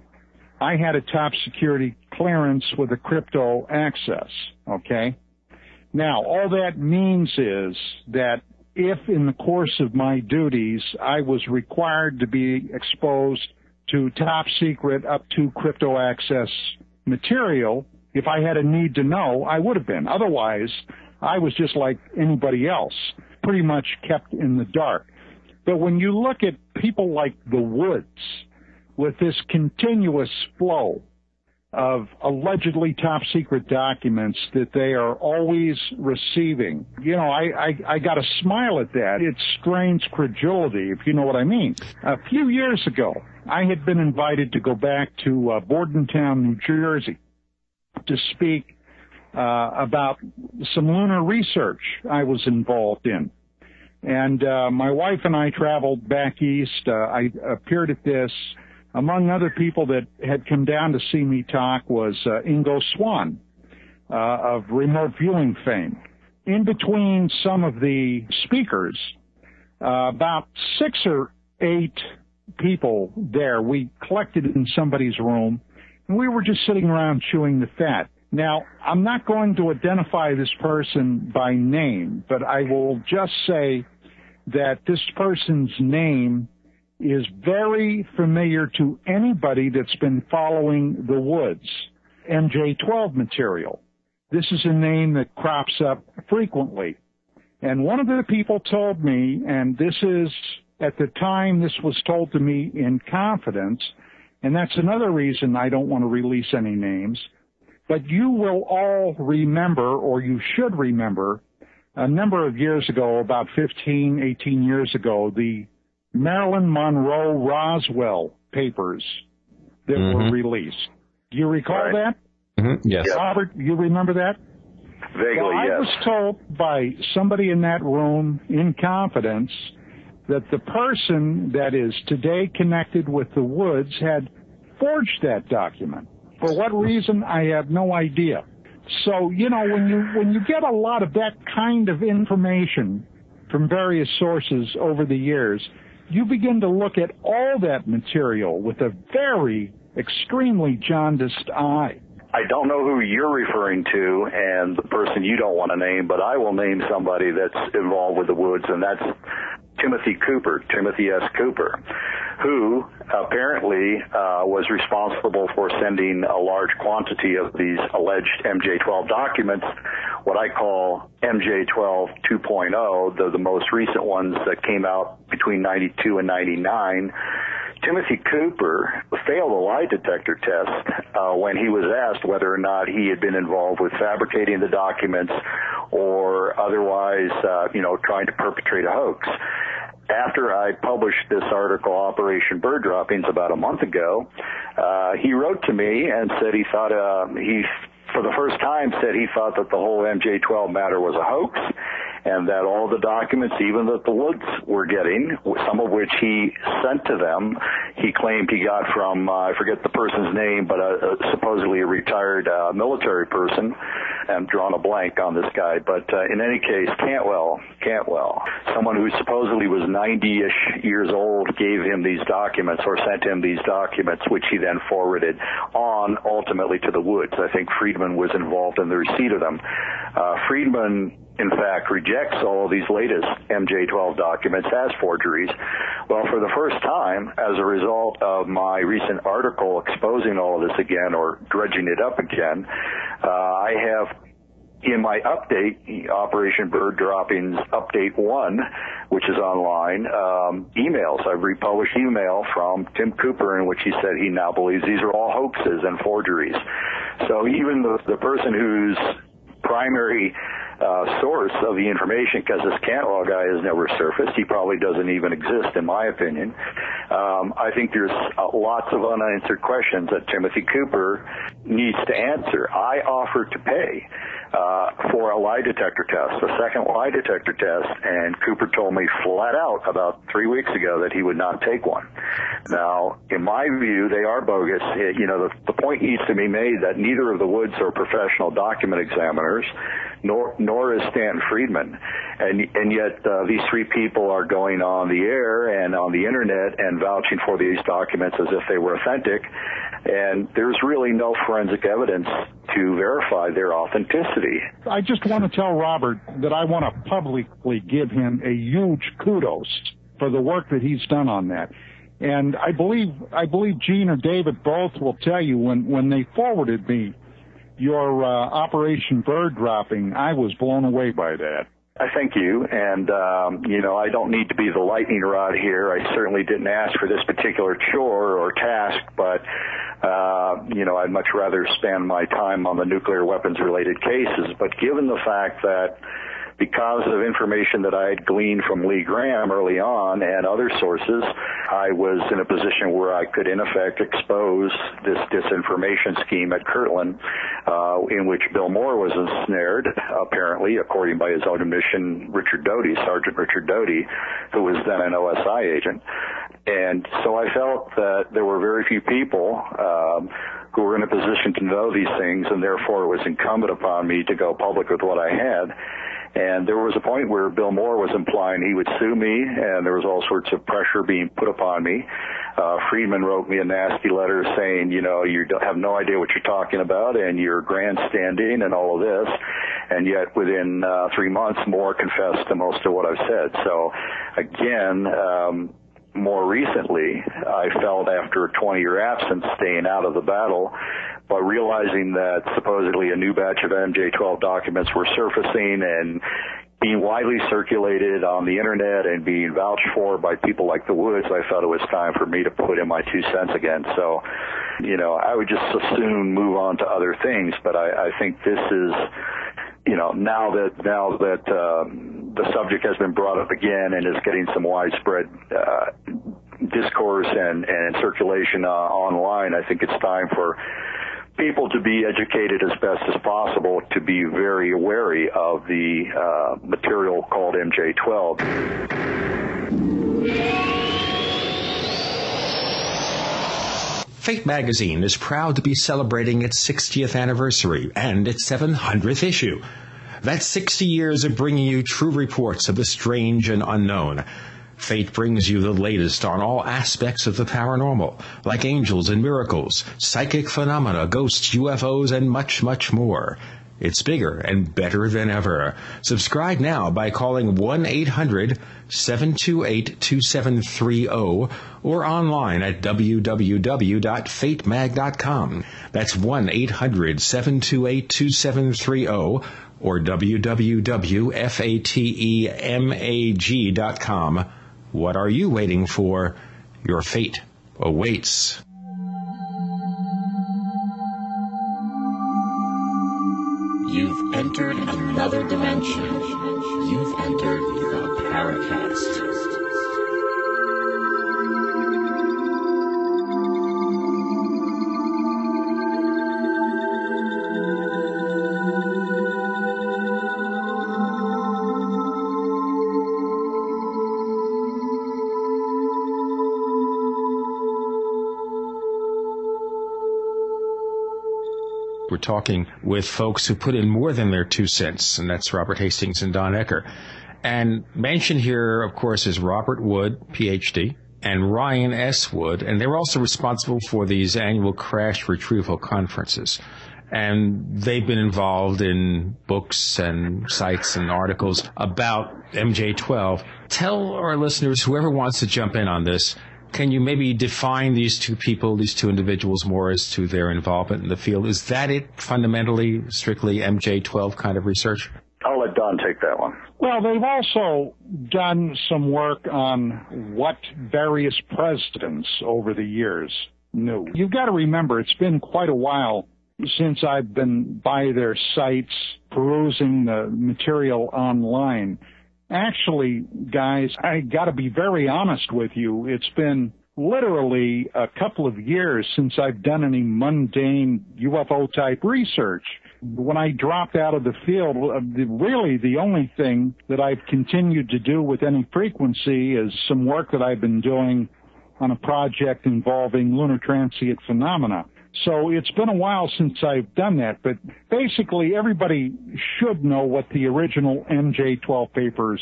I had a top security clearance with a crypto access, okay? Now, all that means is that if in the course of my duties I was required to be exposed to top secret up to crypto access material, if I had a need to know, I would have been. Otherwise, I was just like anybody else, pretty much kept in the dark. But when you look at people like the Woods, with this continuous flow of allegedly top secret documents that they are always receiving. You know, I, I, I got to smile at that. It's strange credulity, if you know what I mean. A few years ago, I had been invited to go back to uh, Bordentown, New Jersey, to speak uh, about some lunar research I was involved in. And uh, my wife and I traveled back east. Uh, I appeared at this. Among other people that had come down to see me talk was uh, Ingo Swann uh, of remote viewing fame. In between some of the speakers, uh, about six or eight people there, we collected in somebody's room, and we were just sitting around chewing the fat. Now, I'm not going to identify this person by name, but I will just say that this person's name is very familiar to anybody that's been following the Woods M J twelve material. This is a name that crops up frequently. And one of the people told me, and this is, at the time this was told to me in confidence, and that's another reason I don't want to release any names, but you will all remember, or you should remember, a number of years ago, about fifteen, eighteen years ago, the Marilyn Monroe Roswell papers that mm-hmm. were released. Do you recall right. that? Mm-hmm. Yes. Robert, you remember that? Vaguely, well, I yes. I was told by somebody in that room in confidence that the person that is today connected with the Woods had forged that document. For what reason, I have no idea. So, you know, when you when you get a lot of that kind of information from various sources over the years, you begin to look at all that material with a very extremely jaundiced eye. I don't know who you're referring to and the person you don't want to name, but I will name somebody that's involved with the Woods, and that's Timothy Cooper, Timothy S. Cooper, who apparently uh, was responsible for sending a large quantity of these alleged M J twelve documents, what I call M J twelve two point oh, the, the most recent ones that came out between ninety-two and ninety-nine. Timothy Cooper failed a lie detector test uh, when he was asked whether or not he had been involved with fabricating the documents or otherwise, uh, you know, trying to perpetrate a hoax. After I published this article, Operation Bird Droppings, about a month ago, uh, he wrote to me and said he thought uh, he, for the first time, said he thought that the whole M J twelve matter was a hoax, and that all the documents, even that the Woods were getting, some of which he sent to them, he claimed he got from, uh, I forget the person's name, but a, a supposedly a retired uh, military person. I'm drawing a blank on this guy, but uh, in any case, Cantwell, Cantwell, someone who supposedly was ninety-ish years old, gave him these documents or sent him these documents, which he then forwarded on ultimately to the Woods. I think Friedman was involved in the receipt of them. Uh, Friedman, in fact, rejects all of these latest M J twelve documents as forgeries. Well, for the first time, as a result of my recent article exposing all of this again or dredging it up again, uh, I have in my update, Operation Bird Droppings Update one, which is online, um, emails. I've republished email from Tim Cooper in which he said he now believes these are all hoaxes and forgeries. So even the, the person who's primary uh, source of the information, because this Cantwell guy has never surfaced. He probably doesn't even exist, in my opinion. Um, I think there's uh, lots of unanswered questions that Timothy Cooper needs to answer. I offered to pay uh, for a lie detector test, a second lie detector test, and Cooper told me flat out about three weeks ago that he would not take one. Now, in my view, they are bogus. It, you know, the, the point needs to be made that neither of the Woods are professional document examiners, nor nor is Stanton Friedman, and and yet uh, these three people are going on the air and on the internet and vouching for these documents as if they were authentic, and there's really no forensic evidence to verify their authenticity. I just want to tell Robert that I want to publicly give him a huge kudos for the work that he's done on that. And I believe I believe Gene or David both will tell you when when they forwarded me your uh, Operation Bird Dropping, I was blown away by that. I thank you, and, um, you know, I don't need to be the lightning rod here. I certainly didn't ask for this particular chore or task, but, uh, you know, I'd much rather spend my time on the nuclear weapons-related cases. But given the fact that because of information that I had gleaned from Lee Graham early on and other sources, I was in a position where I could, in effect, expose this disinformation scheme at Kirtland, uh, in which Bill Moore was ensnared, apparently, according by his own admission, Richard Doty, Sergeant Richard Doty, who was then an O S I agent. And so I felt that there were very few people um, who were in a position to know these things, and therefore it was incumbent upon me to go public with what I had. And there was a point where Bill Moore was implying he would sue me, and there was all sorts of pressure being put upon me. Uh, Friedman wrote me a nasty letter saying, you know, you have no idea what you're talking about, and you're grandstanding and all of this. And yet within uh, three months, Moore confessed to most of what I've said. So, again, um, more recently, I felt after a twenty-year absence, staying out of the battle, but realizing that supposedly a new batch of M J twelve documents were surfacing and being widely circulated on the internet and being vouched for by people like the Woods, I thought it was time for me to put in my two cents again. So, you know, I would just as soon move on to other things, but I, I think this is, you know, now that, now that, um, the subject has been brought up again and is getting some widespread, uh, discourse and, and circulation, uh, online, I think it's time for people to be educated as best as possible, to be very wary of the uh, material called M J twelve. Fate Magazine is proud to be celebrating its sixtieth anniversary and its seven hundredth issue. That's sixty years of bringing you true reports of the strange and unknown. Fate brings you the latest on all aspects of the paranormal, like angels and miracles, psychic phenomena, ghosts, U F Os, and much, much more. It's bigger and better than ever. Subscribe now by calling one eight hundred seven two eight two seven three zero or online at w w w dot fate mag dot com. That's one eight hundred seven two eight two seven three zero or w w w dot fate mag dot com. What are you waiting for? Your fate awaits. You've entered another dimension. You've entered the Paracast. We're talking with folks who put in more than their two cents, and that's Robert Hastings and Don Ecker. And mentioned here, of course, is Robert Wood, P H D, and Ryan S. Wood, and they were also responsible for these annual crash retrieval conferences. And they've been involved in books and sites and articles about M J twelve. Tell our listeners, whoever wants to jump in on this, can you maybe define these two people, these two individuals more as to their involvement in the field? Is that it, fundamentally, strictly M J twelve kind of research? I'll let Don take that one. Well, they've also done some work on what various presidents over the years knew. You've got to remember, it's been quite a while since I've been by their sites perusing the material online. Actually, guys, I got to be very honest with you. It's been literally a couple of years since I've done any mundane U F O-type research. When I dropped out of the field, really the only thing that I've continued to do with any frequency is some work that I've been doing on a project involving lunar transient phenomena. So it's been a while since I've done that, but basically everybody should know what the original M J twelve papers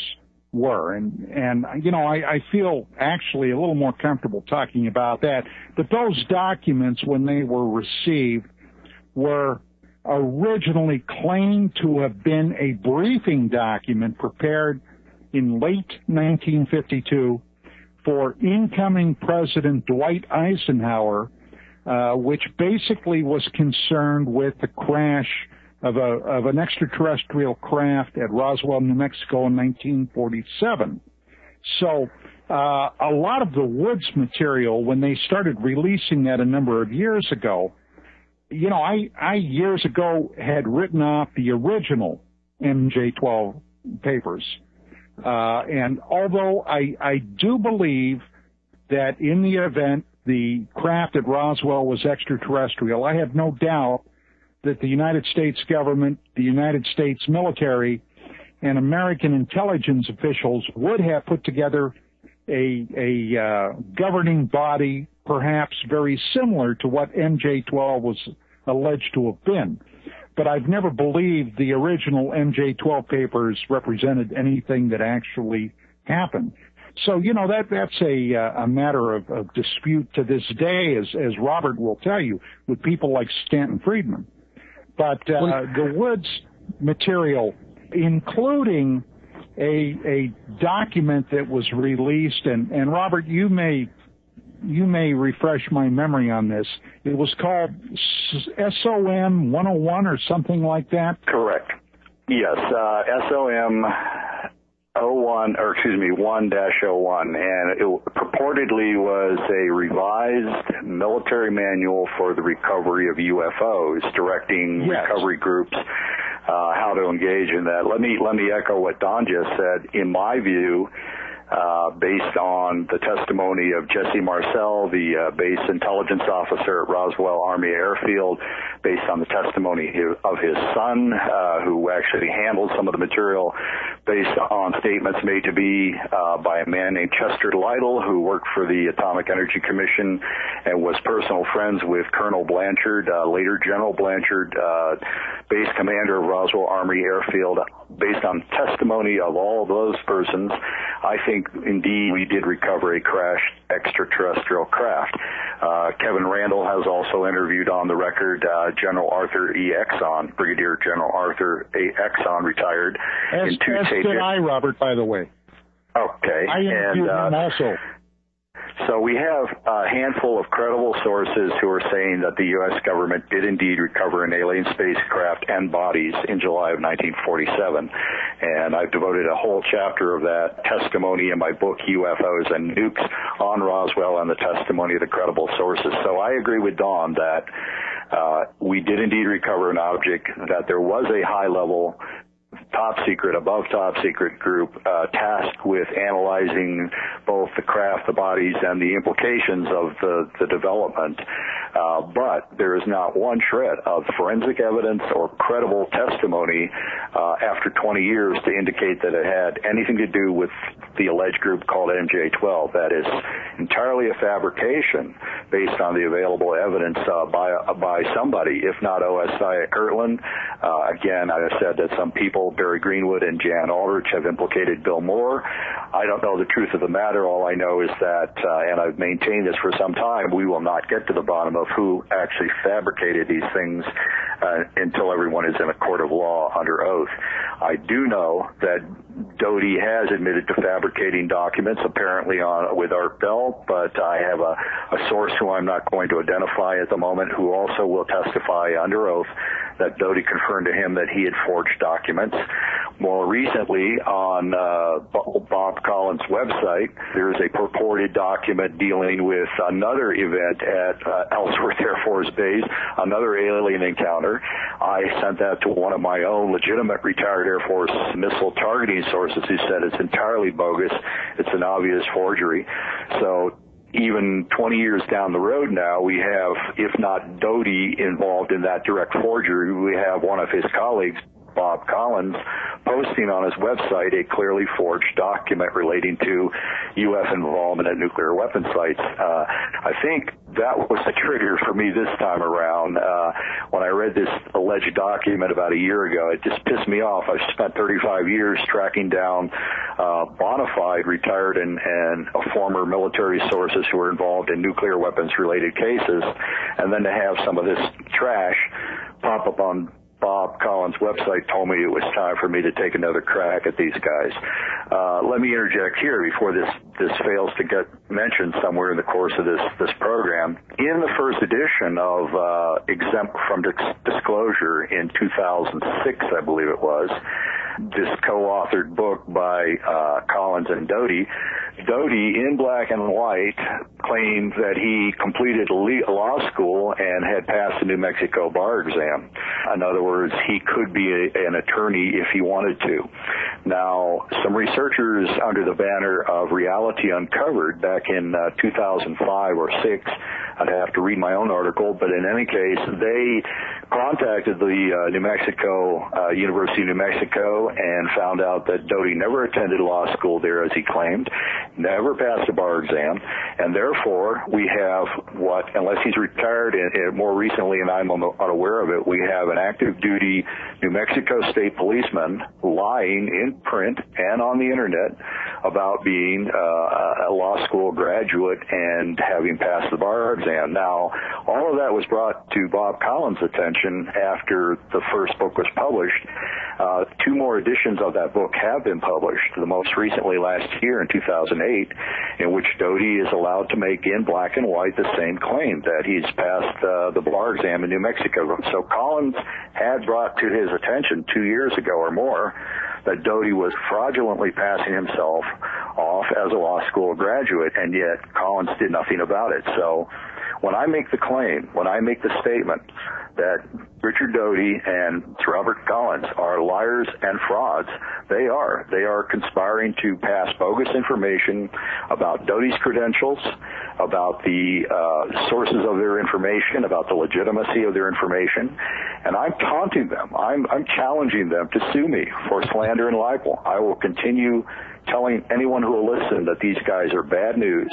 were. And, and you know, I, I feel actually a little more comfortable talking about that. But those documents, when they were received, were originally claimed to have been a briefing document prepared in late nineteen fifty-two for incoming President Dwight Eisenhower, Uh, which basically was concerned with the crash of a of an extraterrestrial craft at Roswell, New Mexico in nineteen forty-seven. So uh, a lot of the Woods material, when they started releasing that a number of years ago, you know, I, I years ago had written off the original M J twelve papers. Uh, and although I, I do believe that in the event the craft at Roswell was extraterrestrial, I have no doubt that the United States government, the United States military, and American intelligence officials would have put together a, a uh, governing body, perhaps very similar to what M J twelve was alleged to have been. But I've never believed the original M J twelve papers represented anything that actually happened. So, you know, that that's a uh, a matter of, of dispute to this day, as as Robert will tell you, with people like Stanton Friedman. But uh, well, the Woods material, including a a document that was released, and, and Robert, you may you may refresh my memory on this. It was called S O M one oh one or something like that. Correct. Yes, uh, S O M. oh one, or excuse me, one dash oh one, and it purportedly was a revised military manual for the recovery of U F Os, directing yes. recovery groups uh, how to engage in that. Let me let me echo what Don just said. In my view, uh, based on the testimony of Jesse Marcel, the uh, base intelligence officer at Roswell Army Airfield, based on the testimony of his son, uh, who actually handled some of the material, based on statements made to be uh, by a man named Chester Lytle, who worked for the Atomic Energy Commission and was personal friends with Colonel Blanchard, uh, later General Blanchard, uh, base commander of Roswell Army Airfield. Based on testimony of all those persons, I think, indeed, we did recover a crashed extraterrestrial craft. Uh, Kevin Randall has also interviewed on the record uh, General Arthur E. Exon, Brigadier General Arthur A. Exon, retired. As, in two as did I, Robert, by the way. Okay. I interviewed and, uh, him also. So we have a handful of credible sources who are saying that the U S government did indeed recover an alien spacecraft and bodies in July of nineteen forty-seven. And I've devoted a whole chapter of that testimony in my book, U F Os and Nukes, on Roswell and the testimony of the credible sources. So I agree with Don that uh, we did indeed recover an object, that there was a high-level top secret, above top secret group uh, tasked with analyzing both the craft, the bodies, and the implications of the, the development. Uh, but there is not one shred of forensic evidence or credible testimony uh, after twenty years to indicate that it had anything to do with the alleged group called M J twelve. That is entirely a fabrication based on the available evidence uh, by uh, by somebody, if not O S I at Kirtland. Uh, again, I said that some people, Barry Greenwood and Jan Aldrich, have implicated Bill Moore. I don't know the truth of the matter. All I know is that, uh, and I've maintained this for some time, we will not get to the bottom of who actually fabricated these things uh, until everyone is in a court of law under oath. I do know that Doty has admitted to fabricating documents, apparently on with Art Bell, but I have a, a source who I'm not going to identify at the moment who also will testify under oath that Doty confirmed to him that he had forged documents. More recently, on uh, Bob Collins' website, there is a purported document dealing with another event at uh, Ellsworth Air Force Base, another alien encounter. I sent that to one of my own legitimate retired Air Force missile targeting sources who said it's entirely bogus. It's an obvious forgery. So even twenty years down the road now, we have, if not Doty involved in that direct forgery, we have one of his colleagues, Bob Collins, posting on his website a clearly forged document relating to U F involvement at nuclear weapon sites. Uh, I think that was the trigger for me this time around. Uh, when I read this alleged document about a year ago, it just pissed me off. I've spent thirty-five years tracking down uh, bona fide retired and, and former military sources who were involved in nuclear weapons-related cases, and then to have some of this trash pop up on Bob Collins' website told me it was time for me to take another crack at these guys. Uh, let me interject here before this, this fails to get mentioned somewhere in the course of this, this program. In the first edition of uh, Exempt from Disclosure in two thousand six, I believe it was, this co-authored book by uh, Collins and Doty, Doty, in black and white, claimed that he completed law school and had passed the New Mexico bar exam. In other words, he could be a, an attorney if he wanted to. Now, some researchers under the banner of Reality Uncovered back in uh, two thousand five or six, I'd have to read my own article, but in any case, they contacted the uh, New Mexico, uh, University of New Mexico, and found out that Doty never attended law school there, as he claimed, never passed a bar exam, and therefore we have what, unless he's retired and, and more recently, and I'm unaware of it, we have an active duty New Mexico state policeman lying in print and on the internet about being uh, a law school graduate and having passed the bar exam. Now, all of that was brought to Bob Collins' attention after the first book was published. Uh, two more editions of that book have been published, the most recently last year in two thousand eight, in which Doty is allowed to make in black and white the same claim that he's passed uh, the bar exam in New Mexico. So Collins had brought to his attention two years ago or more that Doty was fraudulently passing himself off as a law school graduate, and yet Collins did nothing about it. So when I make the claim, when I make the statement that Richard Doty and Robert Collins are liars and frauds, they are. They are conspiring to pass bogus information about Doty's credentials, about the uh, sources of their information, about the legitimacy of their information, and I'm taunting them. I'm, I'm challenging them to sue me for slander and libel. I will continue telling anyone who will listen that these guys are bad news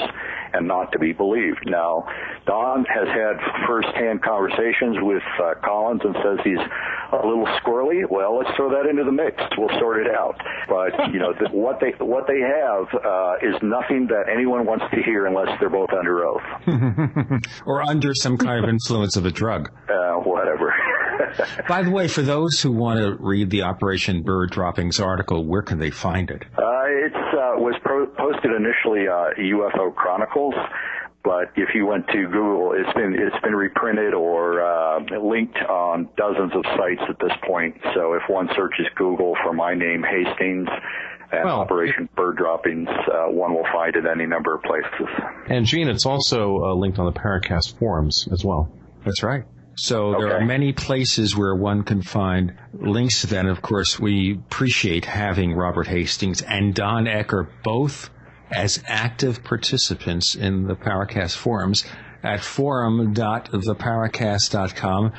and not to be believed. Now, Don has had first-hand conversations with uh, Collins and says he's a little squirrely. Well, let's throw that into the mix. We'll sort it out. But, you know, th- what they what they have uh, is nothing that anyone wants to hear unless they're both under oath. Or under some kind of influence of a drug. Uh, whatever. By the way, for those who want to read the Operation Bird Droppings article, where can they find it? Uh, it uh, was pro- posted initially uh, U F O Chronicles, but if you went to Google, it's been it's been reprinted or uh, linked on dozens of sites at this point. So if one searches Google for my name, Hastings, and well, Operation Bird Droppings, uh, one will find it any number of places. And, Gene, it's also uh, linked on the Paracast forums as well. That's right. So there okay. are many places where one can find links to that. And, of course, we appreciate having Robert Hastings and Don Ecker both as active participants in the Paracast forums at forum dot the paracast dot com.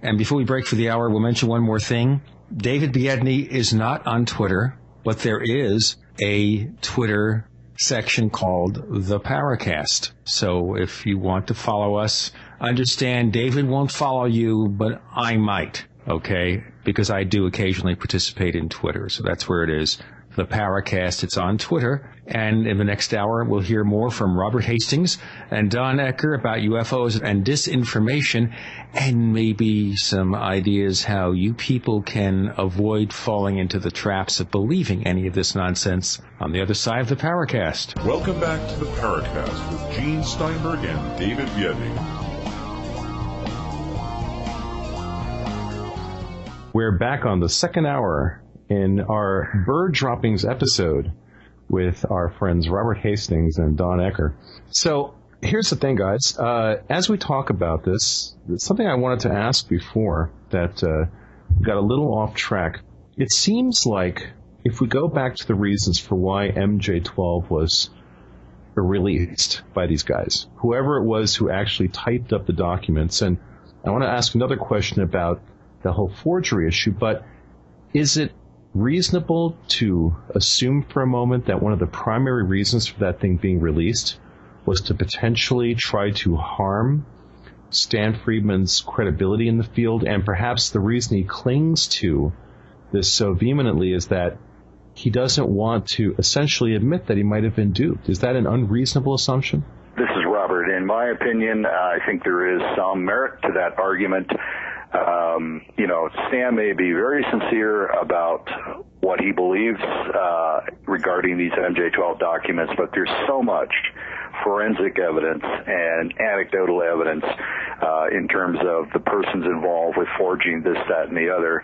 And before we break for the hour, we'll mention one more thing. David Biedny is not on Twitter, but there is a Twitter section called The Paracast. So if you want to follow us, understand David won't follow you, but I might, okay? Because I do occasionally participate in Twitter. So that's where it is, The Paracast. It's on Twitter. And in the next hour, we'll hear more from Robert Hastings and Don Ecker about U F Os and disinformation, and maybe some ideas how you people can avoid falling into the traps of believing any of this nonsense on the other side of the Paracast. Welcome back to the Paracast with Gene Steinberg and David Biedny. We're back on the second hour in our Bird Droppings episode with our friends Robert Hastings and Don Ecker. So here's the thing, guys. Uh, as we talk about this, something I wanted to ask before that uh, got a little off track. It seems like if we go back to the reasons for why M J twelve was released by these guys, whoever it was who actually typed up the documents, and I want to ask another question about the whole forgery issue, but is it reasonable to assume for a moment that one of the primary reasons for that thing being released was to potentially try to harm Stan Friedman's credibility in the field? And perhaps the reason he clings to this so vehemently is that he doesn't want to essentially admit that he might have been duped. Is that an unreasonable assumption? This is Robert. In my opinion, uh, I think there is some merit to that argument. Um, you know, Stan may be very sincere about what he believes uh, regarding these M J twelve documents, but there's so much forensic evidence and anecdotal evidence uh, in terms of the persons involved with forging this, that, and the other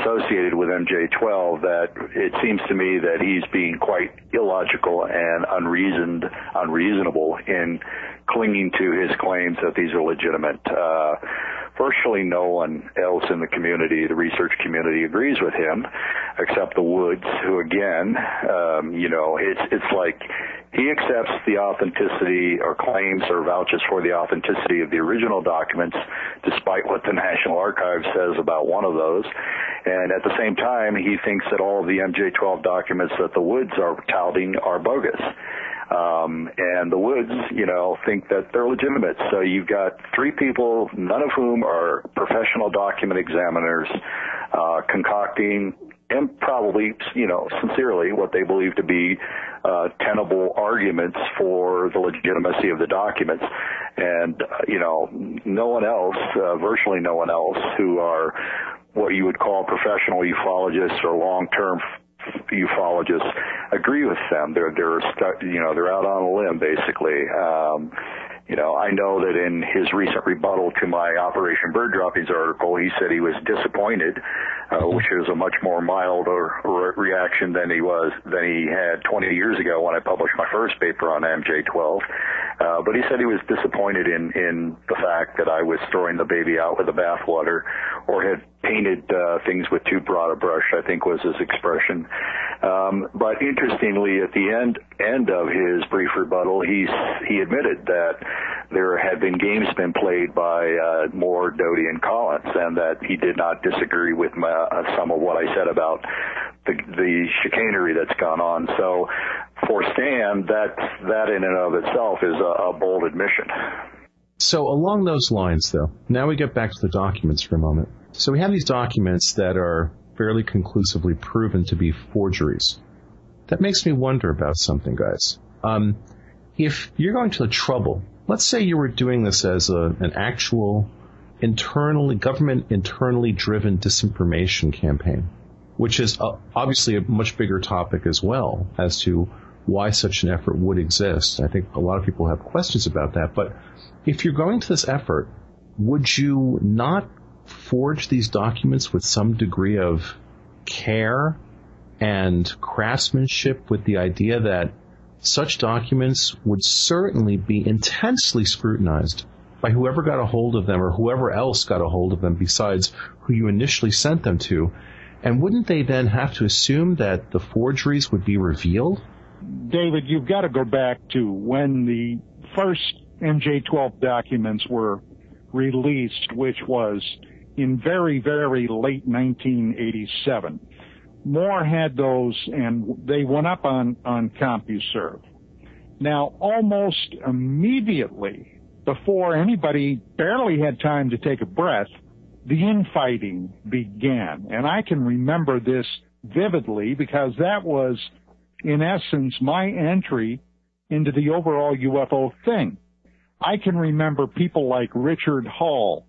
associated with M J twelve that it seems to me that he's being quite illogical and unreasoned, unreasonable in clinging to his claims that these are legitimate. Uh, virtually no one else in the community, the research community, agrees with him, except the Woods, who again, um, you know, it's it's like he accepts the authenticity or claims or vouches for the authenticity of the original documents, despite what the National Archives says about one of those. And at the same time, he thinks that all of the M J twelve documents that the Woods are touting are bogus. Um, and the Woods, you know, think that they're legitimate. So you've got three people, none of whom are professional document examiners, uh, concocting and probably, you know, sincerely what they believe to be uh, tenable arguments for the legitimacy of the documents. And, uh, you know, no one else, uh, virtually no one else, who are what you would call professional ufologists or long-term ufologists agree with them. They're they're stuck, you know, they're out on a limb basically. Um, you know, I know that in his recent rebuttal to my Operation Bird Droppings article, he said he was disappointed, uh, which is a much more milder re- reaction than he was than he had twenty years ago when I published my first paper on M J twelve. Uh, but he said he was disappointed in, in the fact that I was throwing the baby out with the bathwater or had painted uh, things with too broad a brush, I think was his expression. Um, but interestingly, at the end end of his brief rebuttal, he he admitted that there had been games been played by uh, Moore, Doty, and Collins, and that he did not disagree with my, uh, some of what I said about the, the chicanery that's gone on. So for Stan, that, that in and of itself is a, a bold admission. So along those lines, though, now we get back to the documents for a moment. So we have these documents that are fairly conclusively proven to be forgeries. That makes me wonder about something, guys. Um, if you're going to the trouble, let's say you were doing this as a, an actual internally government internally driven disinformation campaign, which is uh, obviously a much bigger topic as well as to why such an effort would exist. I think a lot of people have questions about that. But if you're going to this effort, would you not forge these documents with some degree of care and craftsmanship, with the idea that such documents would certainly be intensely scrutinized by whoever got a hold of them, or whoever else got a hold of them besides who you initially sent them to? And wouldn't they then have to assume that the forgeries would be revealed? David, you've got to go back to when the first M J twelve documents were released, which was in very, very late nineteen eighty-seven. Moore had those, and they went up on, on CompuServe. Now, almost immediately, before anybody barely had time to take a breath, the infighting began. And I can remember this vividly because that was, in essence, my entry into the overall U F O thing. I can remember people like Richard Hall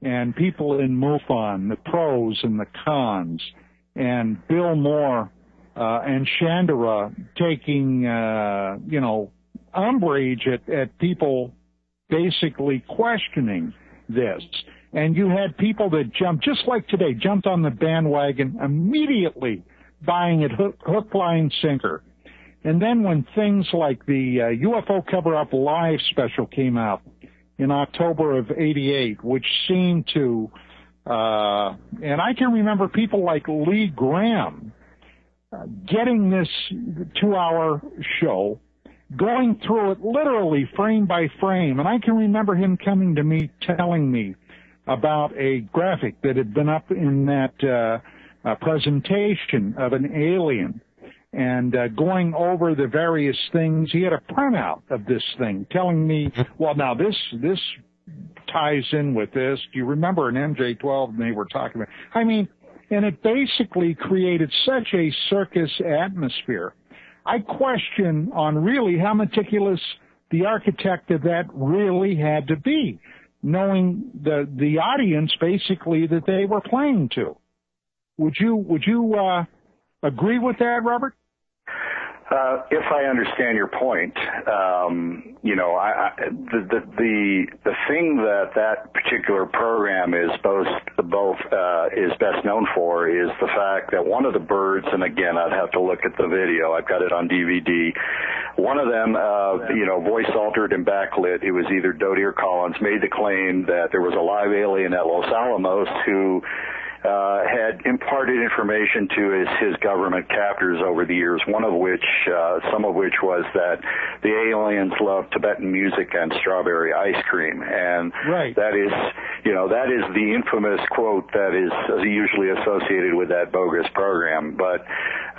and people in MUFON, the pros and the cons, and Bill Moore uh, and Shandera taking, uh, you know, umbrage at, at people basically questioning this. And you had people that jumped, just like today, jumped on the bandwagon immediately, buying it hook, hook, line, sinker. And then when things like the uh, U F O Cover-Up Live special came out in October of eighty-eight, which seemed to, uh, and I can remember people like Lee Graham uh, getting this two-hour show, going through it literally frame by frame. And I can remember him coming to me, telling me about a graphic that had been up in that uh, uh, presentation of an alien, and uh, going over the various things. He had a printout of this thing, telling me, well, now this this ties in with this. Do you remember an M J twelve? And they were talking about, I mean, and it basically created such a circus atmosphere. I question on really how meticulous the architect of that really had to be, knowing the the audience basically that they were playing to. Would you would you uh, agree with that, Robert? Uh, if I understand your point, um, you know, I, I, the, the the the thing that that particular program is both both uh, is best known for is the fact that one of the birds, and again, I'd have to look at the video. I've got it on D V D. One of them, uh, you know, voice altered and backlit. It was either Doty or Collins, made the claim that there was a live alien at Los Alamos who Uh, had imparted information to his, his government captors over the years, one of which, uh, some of which was that the aliens love Tibetan music and strawberry ice cream. And right. that is, you know, that is the infamous quote that is usually associated with that bogus program. But,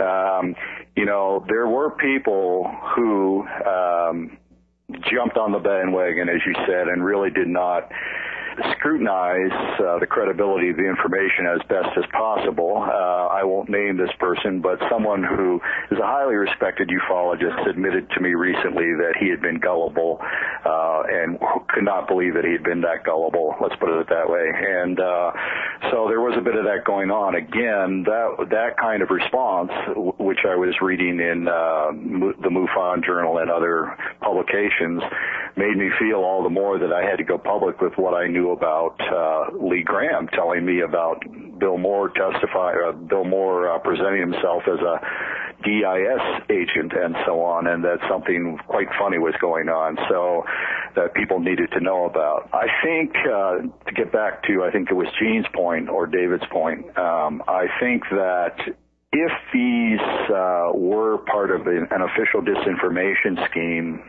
um, you know, there were people who um, jumped on the bandwagon, as you said, and really did not scrutinize uh, the credibility of the information as best as possible. Uh, I won't name this person, but someone who is a highly respected ufologist admitted to me recently that he had been gullible uh, and could not believe that he had been that gullible. Let's put it that way. And uh, so there was a bit of that going on. Again, that that kind of response, which I was reading in uh, the MUFON Journal and other publications, made me feel all the more that I had to go public with what I knew about uh, Lee Graham telling me about Bill Moore testify, uh, Bill Moore uh, presenting himself as a D I S agent and so on, and that something quite funny was going on, so that people needed to know about. I think, uh, to get back to, I think it was Gene's point or David's point, um, I think that if these uh, were part of an, an official disinformation scheme,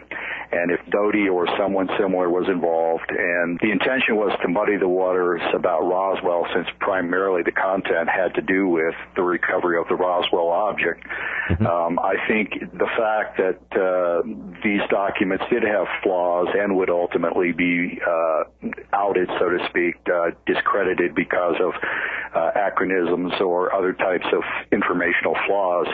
and if Doty or someone similar was involved. And the intention was to muddy the waters about Roswell, since primarily the content had to do with the recovery of the Roswell object. Mm-hmm. Um, I think the fact that uh, these documents did have flaws and would ultimately be uh, outed, so to speak, uh, discredited because of uh, anachronisms or other types of informational flaws,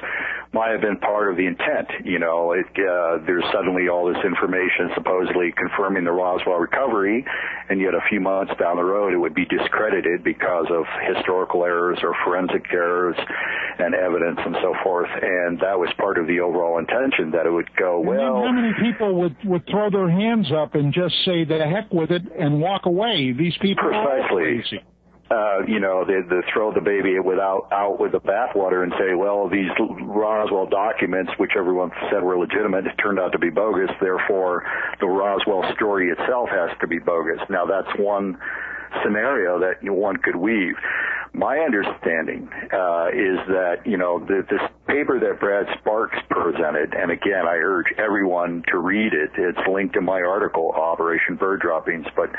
might have been part of the intent. You know, it, uh, there's suddenly all this information supposedly confirming the Roswell recovery, and yet a few months down the road it would be discredited because of historical errors or forensic errors and evidence and so forth. And that was part of the overall intention, that it would go, and well... How many people would, would throw their hands up and just say, the heck with it, and walk away? These people are crazy. Uh, you know, they, they throw the baby without, out with the bathwater and say, well, these Roswell documents, which everyone said were legitimate, turned out to be bogus. Therefore, the Roswell story itself has to be bogus. Now, that's one scenario that one could weave. My understanding uh, is that, you know, the, this paper that Brad Sparks presented, and again, I urge everyone to read it. It's linked in my article, Operation Bird Droppings. But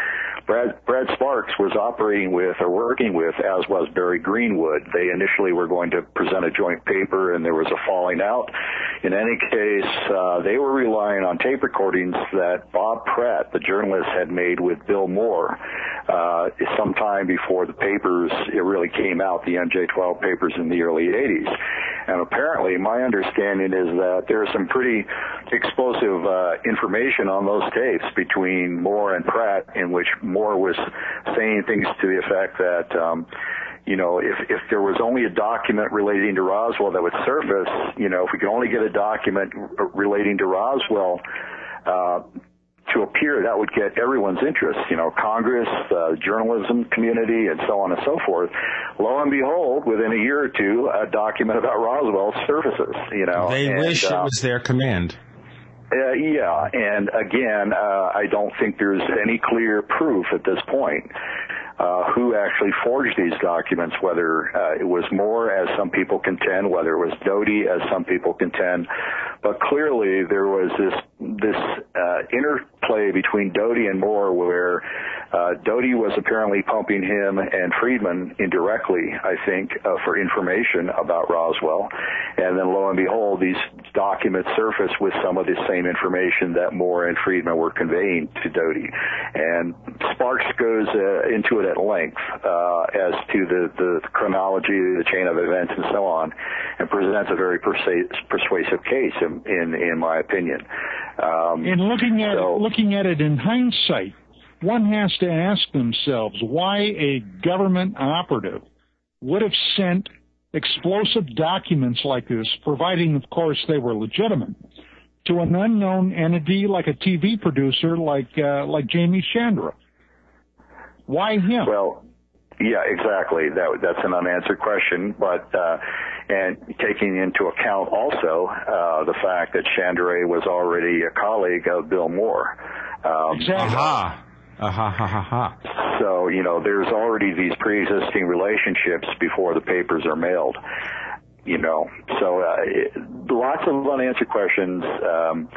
Brad, Brad Sparks was operating with or working with, as was Barry Greenwood. They initially were going to present a joint paper, and there was a falling out. In any case, uh, they were relying on tape recordings that Bob Pratt, the journalist, had made with Bill Moore uh, sometime before the papers, it really came out, the M J twelve papers in the early eighties. And apparently, my understanding is that there's some pretty explosive uh, information on those tapes between Moore and Pratt, in which Moore was saying things to the effect that, um, you know, if, if there was only a document relating to Roswell that would surface, you know, if we could only get a document relating to Roswell, uh, to appear, that would get everyone's interest, you know, Congress, the journalism community, and so on and so forth. Lo and behold, within a year or two, a document about Roswell surfaces, you know. They and, wish uh, it was their command. Uh, yeah, and again, uh, I don't think there's any clear proof at this point uh, who actually forged these documents, whether uh, it was Moore, as some people contend, whether it was Doty, as some people contend. But clearly there was this this uh, interplay between Doty and Moore, where uh, Doty was apparently pumping him and Friedman indirectly, I think, uh, for information about Roswell. And then lo and behold, these documents surfaced with some of the same information that Moore and Friedman were conveying to Doty. And Sparks goes uh, into it at length uh, as to the, the chronology, the chain of events, and so on, and presents a very persu- persuasive case, in, in, in my opinion. Um, and looking at so, it, looking at it in hindsight, one has to ask themselves why a government operative would have sent explosive documents like this, providing, of course, they were legitimate, to an unknown entity like a T V producer like uh, like Jaime Shandera. Why him? Well, yeah, exactly. That that's an unanswered question, but. Uh, And taking into account also uh, the fact that Shandera was already a colleague of Bill Moore. Um, exactly. Aha. Aha, ha, ha, ha. So, you know, there's already these pre-existing relationships before the papers are mailed. You know, so uh, it, lots of unanswered questions, um,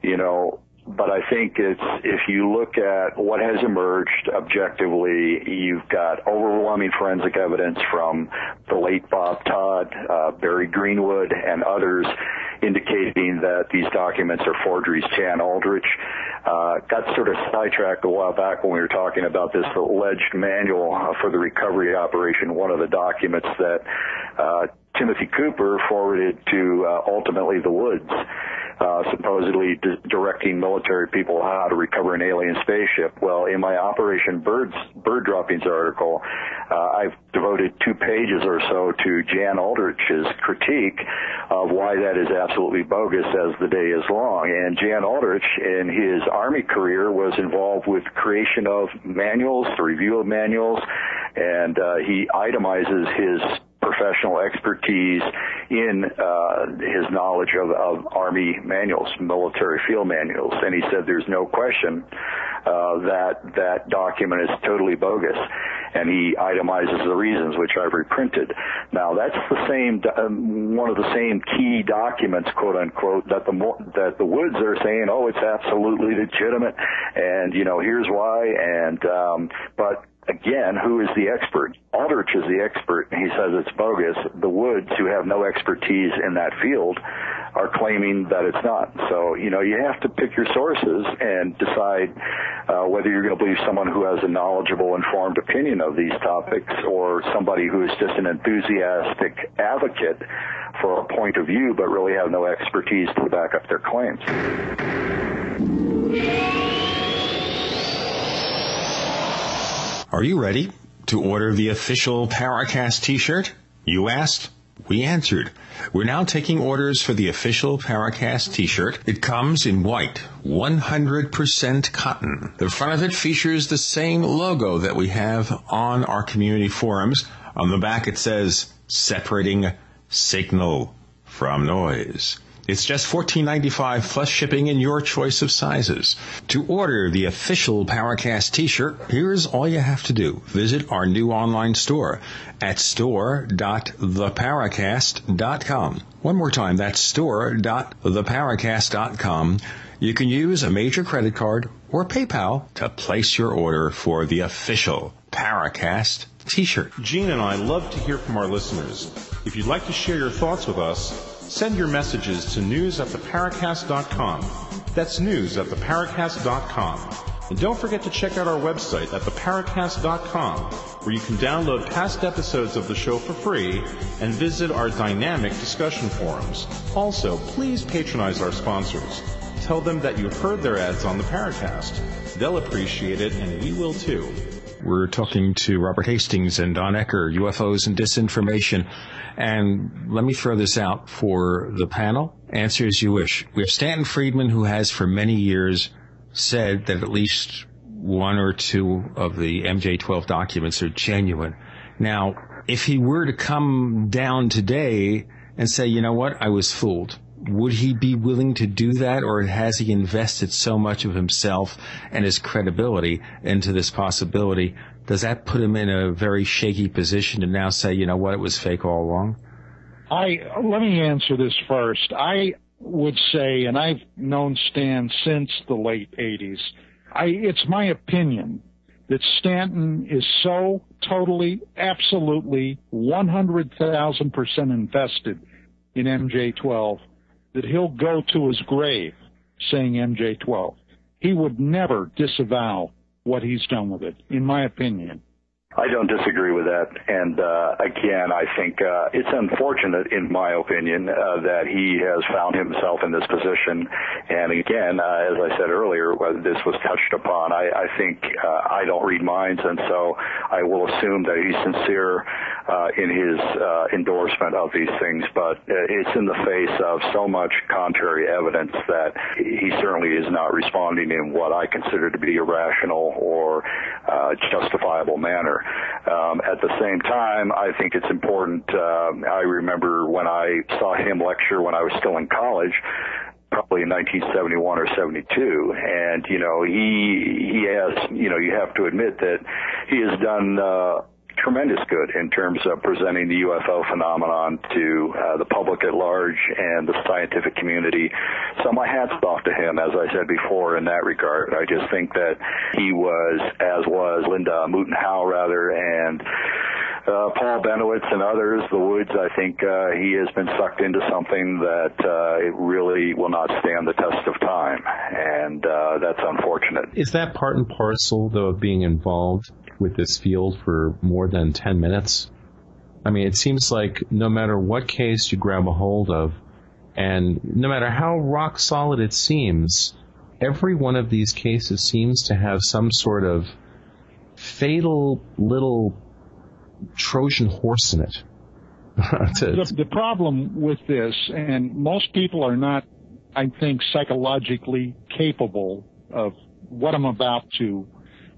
you know. But I think it's, if you look at what has emerged objectively, you've got overwhelming forensic evidence from the late Bob Todd, uh, Barry Greenwood, and others indicating that these documents are forgeries. Jan Aldrich uh, got sort of sidetracked a while back when we were talking about this alleged manual for the recovery operation, one of the documents that uh, Timothy Cooper forwarded to uh, ultimately the Woods. Uh, supposedly di- directing military people how to recover an alien spaceship. Well, in my Operation Birds, Bird Droppings article, uh, I've devoted two pages or so to Jan Aldrich's critique of why that is absolutely bogus as the day is long. And Jan Aldrich, in his Army career, was involved with creation of manuals, the review of manuals, and uh, he itemizes his professional expertise in uh, his knowledge of, of Army manuals, military field manuals. And he said there's no question uh, that that document is totally bogus. And he itemizes the reasons, which I've reprinted. Now, that's the same, um, one of the same key documents, quote unquote, that the more, that the Woods are saying, oh, it's absolutely legitimate, and you know, here's why. And um, but again, who is the expert? Aldrich is the expert, and he says it's bogus. The Woods, who have no expertise in that field, are claiming that it's not. So, you know, you have to pick your sources and decide uh, whether you're going to believe someone who has a knowledgeable, informed opinion of these topics or somebody who is just an enthusiastic advocate for a point of view but really have no expertise to back up their claims. Are you ready to order the official Paracast t-shirt? You asked, we answered. We're now taking orders for the official Paracast t-shirt. It comes in white, one hundred percent cotton. The front of it features the same logo that we have on our community forums. On the back it says, separating signal from noise. It's just fourteen ninety-five plus shipping in your choice of sizes. To order the official Paracast t-shirt, here's all you have to do. Visit our new online store at store dot the paracast dot com. One more time, that's store dot the paracast dot com. You can use a major credit card or PayPal to place your order for the official Paracast t-shirt. Gene and I love to hear from our listeners. If you'd like to share your thoughts with us, send your messages to news at the paracast dot com. That's news at the paracast dot com. And don't forget to check out our website at the paracast dot com, where you can download past episodes of the show for free and visit our dynamic discussion forums. Also, please patronize our sponsors. Tell them that you heard their ads on the Paracast. They'll appreciate it, and we will too. We're talking to Robert Hastings and Don Ecker, U F Os and Disinformation. And let me throw this out for the panel. Answer as you wish. We have Stanton Friedman, who has for many years said that at least one or two of the M J twelve documents are genuine. Now, if he were to come down today and say, you know what, I was fooled, would he be willing to do that, or has he invested so much of himself and his credibility into this possibility? Does that put him in a very shaky position to now say, you know what, it was fake all along? I let me answer this first. I would say, and I've known Stan since the late eighties, I, it's my opinion that Stanton is so totally, absolutely, one hundred thousand percent invested in M J twelve that he'll go to his grave saying M J twelve. He would never disavow what he's done with it, in my opinion. I don't disagree with that. And, uh, again, I think, uh, it's unfortunate, in my opinion, uh, that he has found himself in this position. And again, uh, as I said earlier, this was touched upon. I, I think, uh, I don't read minds, and so I will assume that he's sincere, uh, in his, uh, endorsement of these things. But it's in the face of so much contrary evidence that he certainly is not responding in what I consider to be a rational or, uh, justifiable manner. Um, at the same time, I think it's important. Um, I remember when I saw him lecture when I was still in college, probably in nineteen seventy-one or seventy-two, and you know, he he has, you know, you have to admit that he has done uh, tremendous good in terms of presenting the U F O phenomenon to uh, the public at large and the scientific community. So my hat's off to him, as I said before, in that regard. I just think that he was, as was Linda Moulton Howe, rather, and Uh, Paul Bennewitz and others, the Woods. I think uh, he has been sucked into something that uh, it really will not stand the test of time, and uh, that's unfortunate. Is that part and parcel, though, of being involved with this field for more than ten minutes? I mean, it seems like no matter what case you grab a hold of, and no matter how rock solid it seems, every one of these cases seems to have some sort of fatal little Trojan horse in it. the, the problem with this, and most people are not, I think, psychologically capable of what I'm about to,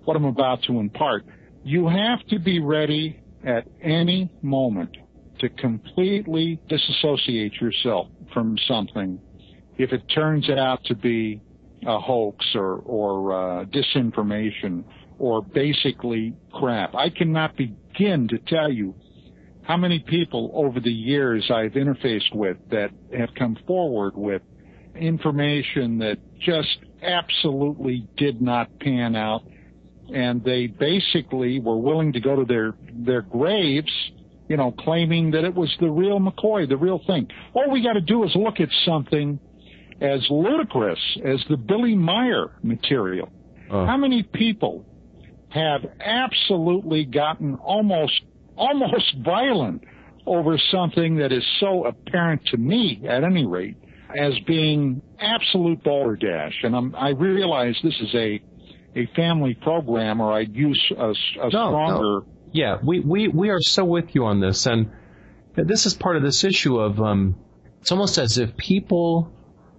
what I'm about to impart. You have to be ready at any moment to completely disassociate yourself from something if it turns out to be a hoax or, or uh, disinformation or basically crap. I cannot begin to tell you how many people over the years I've interfaced with that have come forward with information that just absolutely did not pan out, and they basically were willing to go to their their graves, you know, claiming that it was the real McCoy, the real thing. All we got to do is look at something as ludicrous as the Billy Meyer material. Uh. How many people have absolutely gotten almost almost violent over something that is so apparent to me, at any rate, as being absolute balderdash? And I'm, I realize this is a a family program, or I'd use a, a no, stronger... No. Yeah, we, we, we are so with you on this, and this is part of this issue of um, it's almost as if people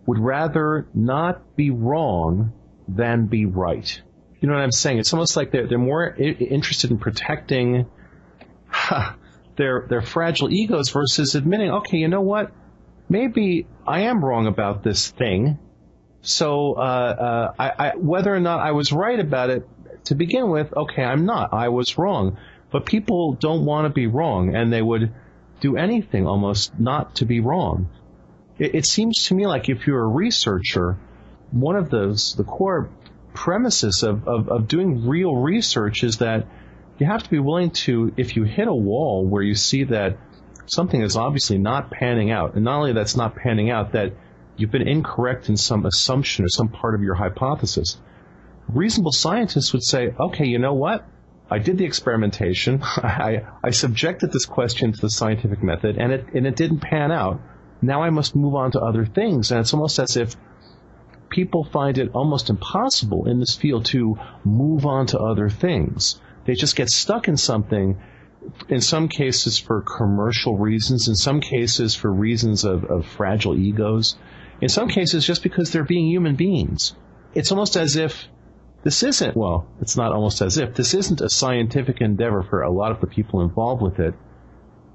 would rather not be wrong than be right. You know what I'm saying? It's almost like they're, they're more I- interested in protecting huh, their, their fragile egos versus admitting, okay, you know what? Maybe I am wrong about this thing. So uh, uh, I, I, whether or not I was right about it to begin with, okay, I'm not. I was wrong. But people don't want to be wrong, and they would do anything almost not to be wrong. It, it seems to me like if you're a researcher, one of those, the core premises of, of, of doing real research is that you have to be willing to, if you hit a wall where you see that something is obviously not panning out, and not only that's not panning out, that you've been incorrect in some assumption or some part of your hypothesis. Reasonable scientists would say, okay, you know what? I did the experimentation. I, I subjected this question to the scientific method, and it, and it didn't pan out. Now I must move on to other things. And it's almost as if people find it almost impossible in this field to move on to other things. They just get stuck in something, in some cases for commercial reasons, in some cases for reasons of, of fragile egos, in some cases just because they're being human beings. It's almost as if this isn't, well, it's not almost as if, this isn't a scientific endeavor for a lot of the people involved with it.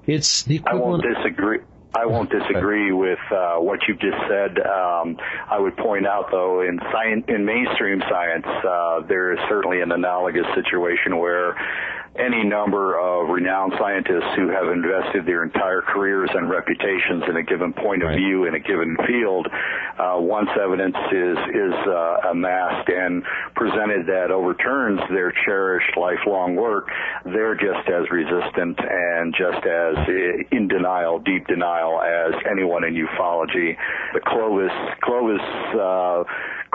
It's the equivalent... I won't disagree. I won't disagree with uh, what you've just said. Um, I would point out, though, in science, in mainstream science, uh, there is certainly an analogous situation where any number of renowned scientists who have invested their entire careers and reputations in a given point of right. view in a given field, uh, once evidence is is uh, amassed and presented that overturns their cherished lifelong work, they're just as resistant and just as in denial, deep denial, as anyone in ufology. The Clovis Clovis uh,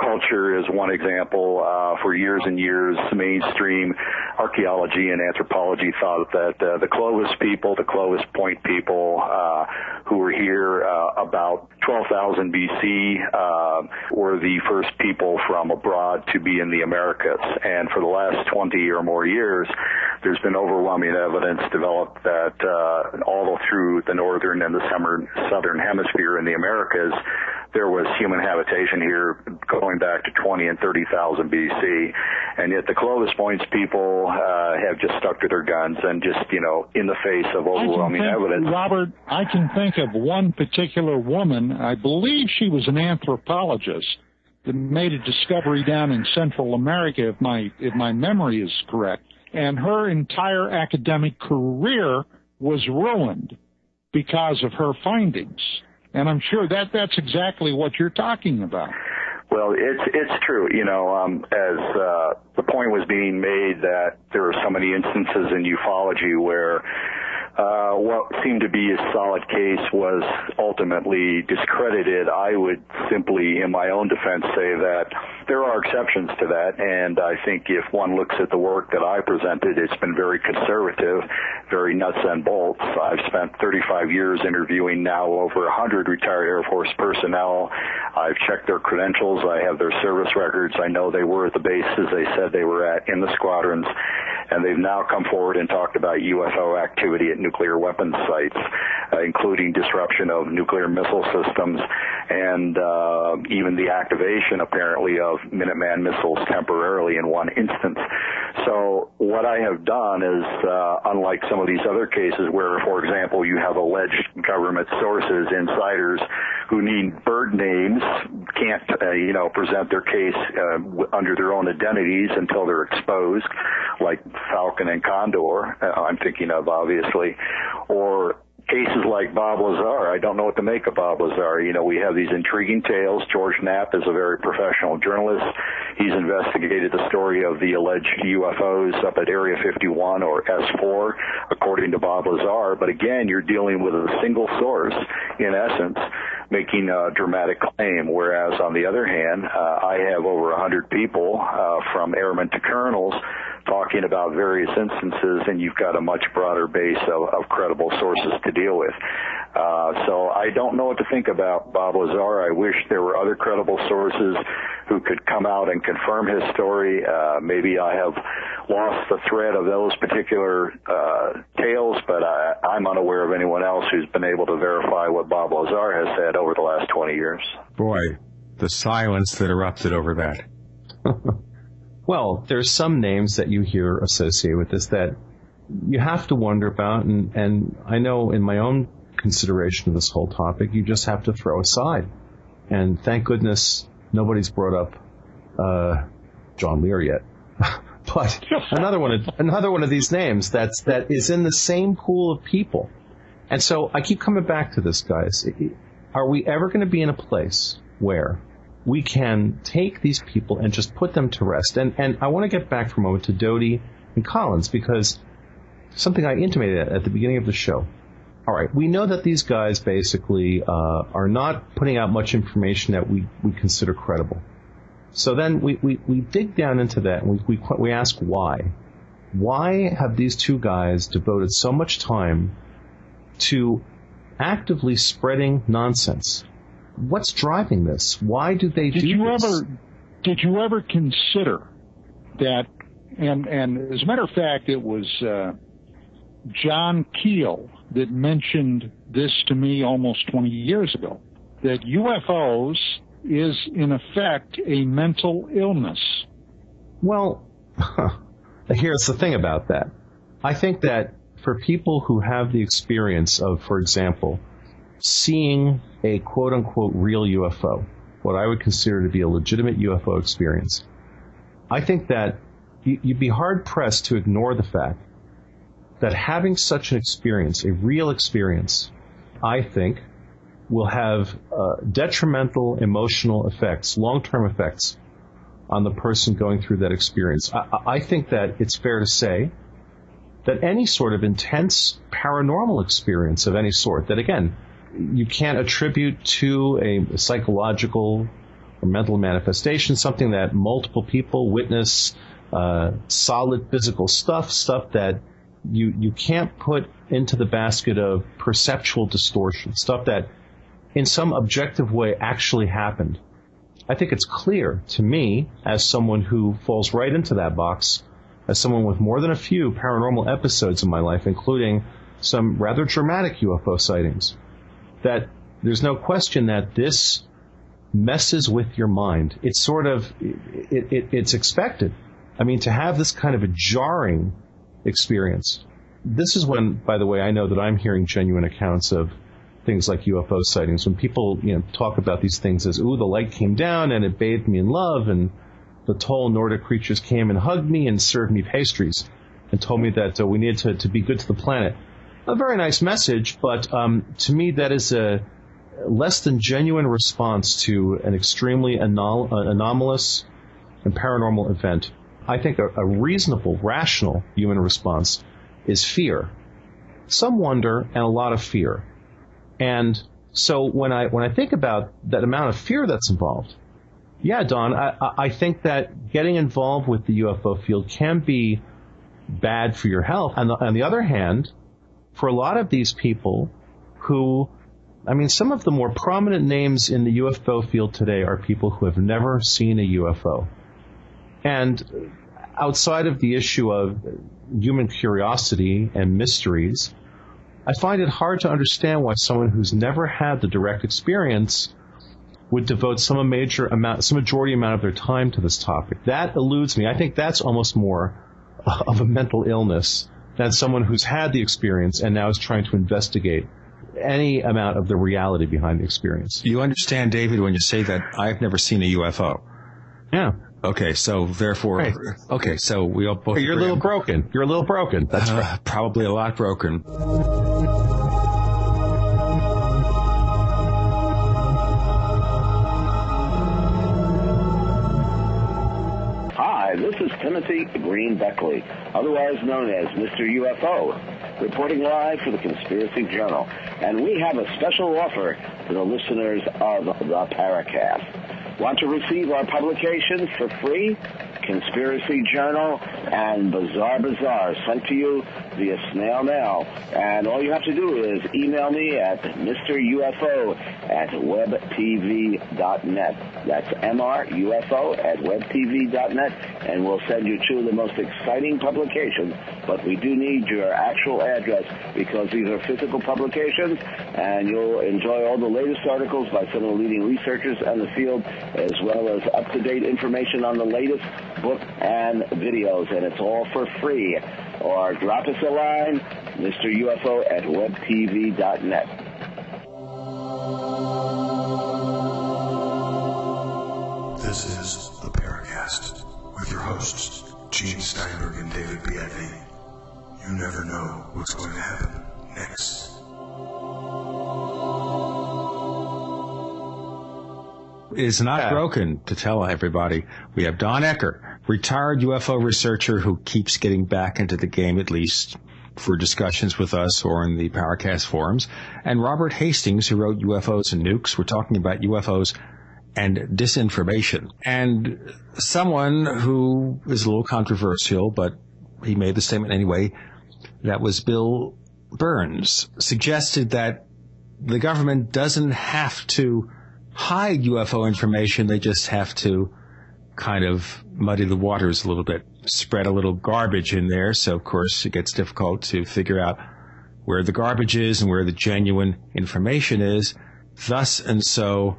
culture is one example. Uh, for years and years, mainstream archaeology and anthropology thought that uh, the Clovis people, the Clovis Point people, uh, who were here uh, about twelve thousand B C, uh, were the first people from abroad to be in the Americas. And for the last twenty or more years, there's been overwhelming evidence developed that uh, all through the northern and the summer, southern hemisphere in the Americas, there was human habitation here going back to twenty and thirty thousand B C, and yet the Clovis Points people uh, have just stuck to their guns and just, you know, in the face of overwhelming I can think, evidence. Robert, I can think of one particular woman, I believe she was an anthropologist, that made a discovery down in Central America, if my, if my memory is correct, and her entire academic career was ruined because of her findings. And I'm sure that that's exactly what you're talking about. Well, it's it's true. You know, um, as uh, the point was being made that there are so many instances in ufology where uh, what seemed to be a solid case was ultimately discredited. I would simply, in my own defense, say that there are exceptions to that, and I think if one looks at the work that I presented, it's been very conservative, very nuts and bolts. I've spent thirty-five years interviewing now over one hundred retired Air Force personnel. I've checked their credentials. I have their service records. I know they were at the bases they said they were at in the squadrons, and they've now come forward and talked about U F O activity at nuclear weapons sites, uh, including disruption of nuclear missile systems and uh, even the activation, apparently, of Minuteman missiles temporarily in one instance. So what I have done is, uh, unlike some of these other cases where, for example, you have alleged government sources, insiders, who need bird names, can't, uh, you know, present their case uh, w- under their own identities until they're exposed, like Falcon and Condor, uh, I'm thinking of, obviously, or cases like Bob Lazar. I don't know what to make of Bob Lazar. You know, we have these intriguing tales. George Knapp is a very professional journalist. He's investigated the story of the alleged U F Os up at Area fifty-one or S four, according to Bob Lazar. But again, you're dealing with a single source, in essence, making a dramatic claim, whereas on the other hand, uh, I have over one hundred people uh, from airmen to colonels talking about various instances, and you've got a much broader base of, of credible sources to deal with. Uh, so I don't know what to think about Bob Lazar. I wish there were other credible sources who could come out and confirm his story. Uh, maybe I have lost the thread of those particular uh, tales, but I, I'm unaware of anyone else who's been able to verify what Bob Lazar has said over the last twenty years. Boy, the silence that erupted over that. Well, there's some names that you hear associated with this that you have to wonder about, and, and I know in my own consideration of this whole topic, you just have to throw aside. And thank goodness nobody's brought up uh, John Lear yet. But another one, of, another one of these names that's that is in the same pool of people. And so I keep coming back to this, guys. Are we ever going to be in a place where we can take these people and just put them to rest? And and I want to get back for a moment to Doty and Collins, because something I intimated at, at the beginning of the show. All right, we know that these guys basically uh, are not putting out much information that we, we consider credible. So then we, we, we dig down into that, and we, we we ask why. Why have these two guys devoted so much time to actively spreading nonsense? What's driving this? Why do they did do you this? Ever, did you ever consider that, and, and as a matter of fact, it was uh, John Keel that mentioned this to me almost twenty years ago, that U F Os is, in effect, a mental illness. Well, huh, here's the thing about that. I think that for people who have the experience of, for example, seeing a quote-unquote real U F O, what I would consider to be a legitimate U F O experience, I think that you'd be hard-pressed to ignore the fact that having such an experience, a real experience, I think, will have uh, detrimental emotional effects, long-term effects, on the person going through that experience. I, I think that it's fair to say that any sort of intense paranormal experience of any sort, that again, you can't attribute to a psychological or mental manifestation, something that multiple people witness, uh, solid physical stuff, stuff that you, you can't put into the basket of perceptual distortion, stuff that in some objective way actually happened. I think it's clear to me, as someone who falls right into that box, as someone with more than a few paranormal episodes in my life, including some rather dramatic U F O sightings, that there's no question that this messes with your mind. It's sort of, it, it, it's expected. I mean, to have this kind of a jarring experience. This is when, by the way, I know that I'm hearing genuine accounts of things like U F O sightings. When people, you know, talk about these things as, ooh, the light came down and it bathed me in love, and the tall Nordic creatures came and hugged me and served me pastries and told me that uh, we needed to, to be good to the planet. A very nice message, but um, to me that is a less than genuine response to an extremely anal- anomalous and paranormal event. I think a, a reasonable, rational human response is fear. Some wonder and a lot of fear. And so when I when I think about that amount of fear that's involved, yeah, Don, I, I think that getting involved with the U F O field can be bad for your health. On the, on the other hand, for a lot of these people who, I mean, some of the more prominent names in the U F O field today are people who have never seen a U F O. And outside of the issue of human curiosity and mysteries, I find it hard to understand why someone who's never had the direct experience would devote some major amount, some majority amount of their time to this topic. That eludes me. I think that's almost more of a mental illness than someone who's had the experience and now is trying to investigate any amount of the reality behind the experience. You understand, David, when you say that I've never seen a U F O. Yeah. Okay, so therefore, right. okay, so we all both. You're a little on. broken. You're a little broken. That's uh, right. Probably a lot broken. Hi, this is Timothy Green Beckley, otherwise known as Mister U F O, reporting live for the Conspiracy Journal, and we have a special offer for the listeners of the Paracast. Want to receive our publications for free? Conspiracy Journal and Bizarre Bazaar sent to you via snail mail. And all you have to do is email me at Mister U F O at web T V dot net. That's M R U F O at web T V dot net. And we'll send you two of the most exciting publications. But we do need your actual address because these are physical publications. And you'll enjoy all the latest articles by some of the leading researchers in the field, as well as up-to-date information on the latest book and videos, and it's all for free. Or drop us a line, Mister U F O at web T V dot net. This is the Paracast with your hosts, Gene Steinberg and David Biedny. You never know what's going to happen next. Is not yeah. broken to tell everybody. We have Don Ecker, retired U F O researcher who keeps getting back into the game, at least for discussions with us or in the Paracast forums, and Robert Hastings, who wrote U F Os and Nukes. We're talking about U F Os and disinformation. And someone who is a little controversial, but he made the statement anyway, that was Bill Burns, suggested that the government doesn't have to hide U F O information, they just have to kind of muddy the waters a little bit, spread a little garbage in there. So, of course, it gets difficult to figure out where the garbage is and where the genuine information is. Thus and so,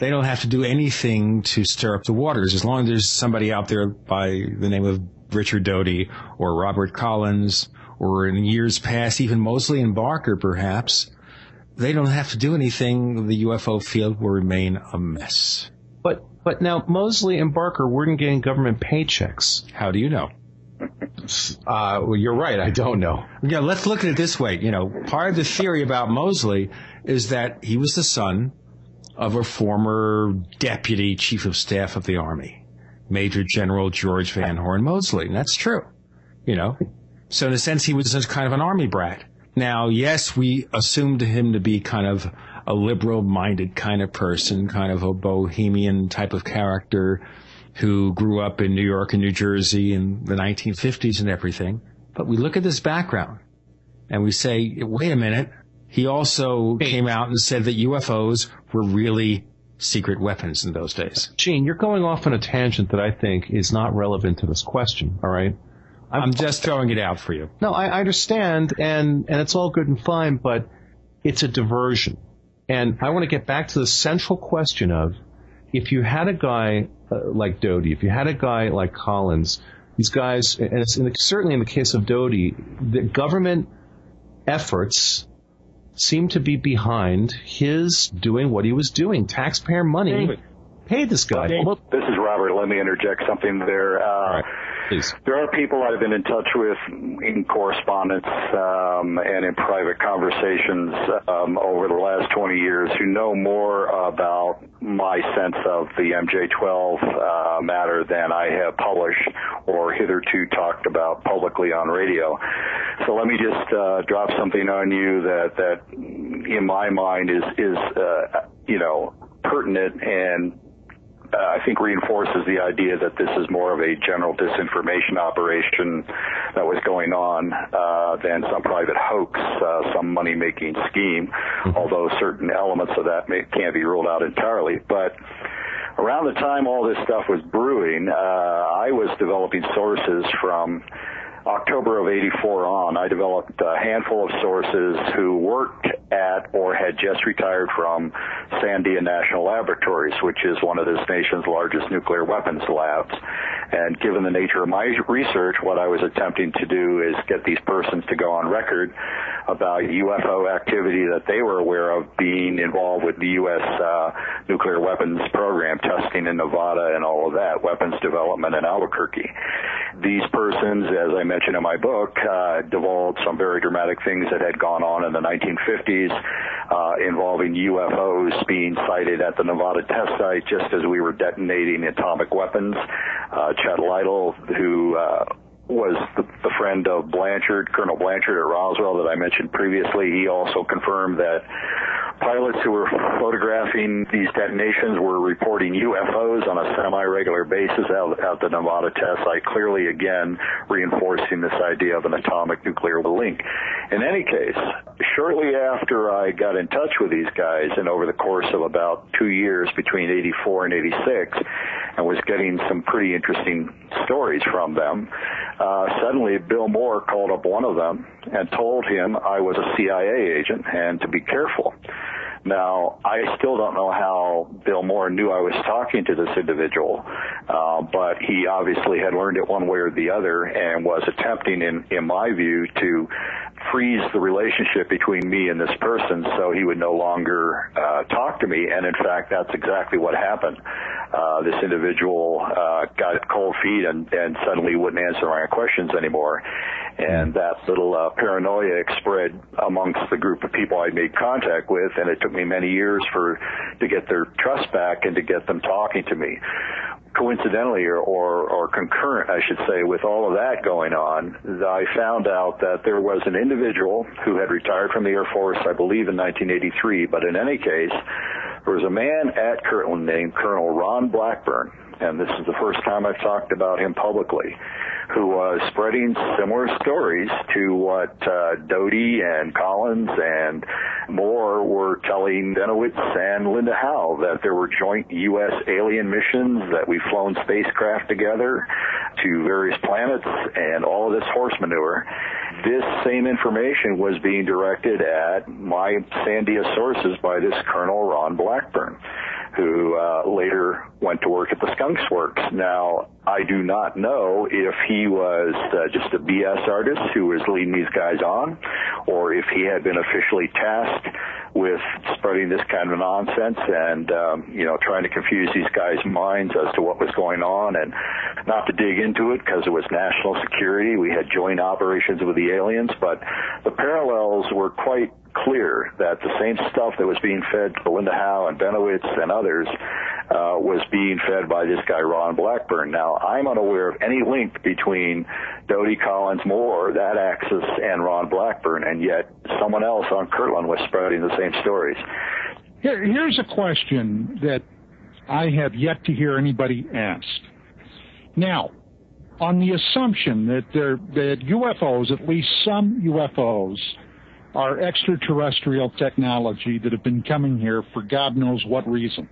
they don't have to do anything to stir up the waters. As long as there's somebody out there by the name of Richard Doty or Robert Collins or, in years past, even Mosley and Barker, perhaps, they don't have to do anything. The U F O field will remain a mess. But but now Mosley and Barker weren't getting government paychecks. How do you know? Uh, well, you're right. I don't know. Yeah, let's look at it this way. You know, part of the theory about Mosley is that he was the son of a former deputy chief of staff of the Army, Major General George Van Horn Mosley, and that's true. You know, so in a sense, he was kind of an Army brat. Now, yes, we assumed him to be kind of a liberal-minded kind of person, kind of a bohemian type of character who grew up in New York and New Jersey in the nineteen fifties and everything. But we look at this background and we say, wait a minute, he also came out and said that U F Os were really secret weapons in those days. Gene, you're going off on a tangent that I think is not relevant to this question, all right? I'm, I'm just throwing it out for you. No, I, I understand, and, and it's all good and fine, but it's a diversion. And I want to get back to the central question of, if you had a guy uh, like Doty, if you had a guy like Collins, these guys, and it's in the, certainly in the case of Doty, the government efforts seem to be behind his doing what he was doing. Taxpayer money David. paid this guy. David. This is Robert. Let me interject something there. Uh, all right. Please. There are people I've been in touch with in correspondence um, and in private conversations um, over the last twenty years who know more about my sense of the M J twelve uh, matter than I have published or hitherto talked about publicly on radio. So let me just uh, drop something on you that, that in my mind is, is uh, you know, pertinent and Uh, I think reinforces the idea that this is more of a general disinformation operation that was going on uh, than some private hoax, uh, some money-making scheme, although certain elements of that may, can't be ruled out entirely. But around the time all this stuff was brewing, uh, I was developing sources from October of eighty-four on, I developed a handful of sources who worked at or had just retired from Sandia National Laboratories, which is one of this nation's largest nuclear weapons labs. And given the nature of my research, what I was attempting to do is get these persons to go on record about U F O activity that they were aware of being involved with the U S uh, nuclear weapons program, testing in Nevada and all of that, weapons development in Albuquerque. These persons, as I mentioned in my book, uh, divulged some very dramatic things that had gone on in the nineteen fifties uh, involving U F Os being sighted at the Nevada test site just as we were detonating atomic weapons. Uh, Chet Lytle, who uh, was the, the friend of Blanchard, Colonel Blanchard at Roswell that I mentioned previously, he also confirmed that pilots who were photographing these detonations were reporting U F Os on a semi-regular basis out at the Nevada test site, clearly, again, reinforcing this idea of an atomic nuclear link. In any case, shortly after I got in touch with these guys, and over the course of about two years between eighty-four and eighty-six, and was getting some pretty interesting stories from them, uh, suddenly Bill Moore called up one of them and told him I was a C I A agent and to be careful. Now, I still don't know how Bill Moore knew I was talking to this individual, uh, but he obviously had learned it one way or the other and was attempting, in, in my view, to freeze the relationship between me and this person so he would no longer uh, talk to me. And, in fact, that's exactly what happened. Uh, this individual uh, got cold feet and, and suddenly wouldn't answer my questions anymore. And that little uh, paranoia spread amongst the group of people I made contact with, and it took me many years for to get their trust back and to get them talking to me. Coincidentally, or, or, or concurrent, I should say, with all of that going on, I found out that there was an individual who had retired from the Air Force, I believe, in nineteen eighty-three, but in any case, there was a man at Kirtland named Colonel Ron Blackburn, and this is the first time I've talked about him publicly, who was spreading similar stories to what uh, Doty and Collins and Moore were telling Bennewitz and Linda Howe, that there were joint U S alien missions, that we've flown spacecraft together to various planets, and all of this horse manure. This same information was being directed at my Sandia sources by this Colonel Ron Blackburn, who uh, later went to work at the Skunks Works. Now, I do not know if he was uh, just a B S artist who was leading these guys on, or if he had been officially tasked with spreading this kind of nonsense and, um, you know, trying to confuse these guys' minds as to what was going on, and not to dig into it because it was national security. We had joint operations with the aliens, but the parallels were quite clear that the same stuff that was being fed to Linda Howe and Bennewitz and others uh, was being fed by this guy, Ron Blackburn. Now, I'm unaware of any link between Doty, Collins, Moore, that axis, and Ron Blackburn, and yet someone else on Kirtland was spreading the same stories. Here, here's a question that I have yet to hear anybody ask. Now, on the assumption that there that U F Os, at least some U F Os, are extraterrestrial technology that have been coming here for God knows what reason,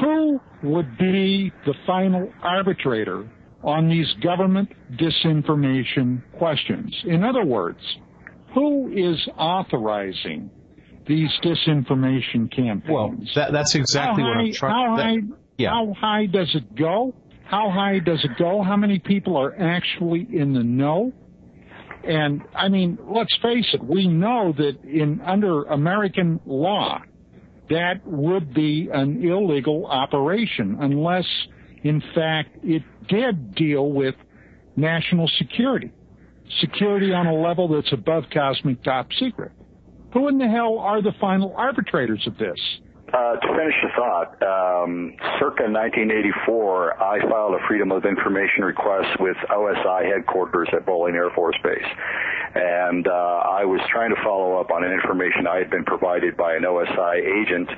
who would be the final arbitrator on these government disinformation questions? In other words, who is authorizing these disinformation campaigns? Well, that, that's exactly what I'm trying to say. Yeah. How high does it go? How high does it go? How many people are actually in the know? And, I mean, let's face it, we know that in under American law, that would be an illegal operation unless, in fact, it did deal with national security, security on a level that's above cosmic top secret. Who in the hell are the final arbitrators of this? Uh, to finish the thought, um, circa nineteen eighty-four, I filed a Freedom of Information request with O S I headquarters at Bolling Air Force Base. And uh, I was trying to follow up on an information I had been provided by an O S I agent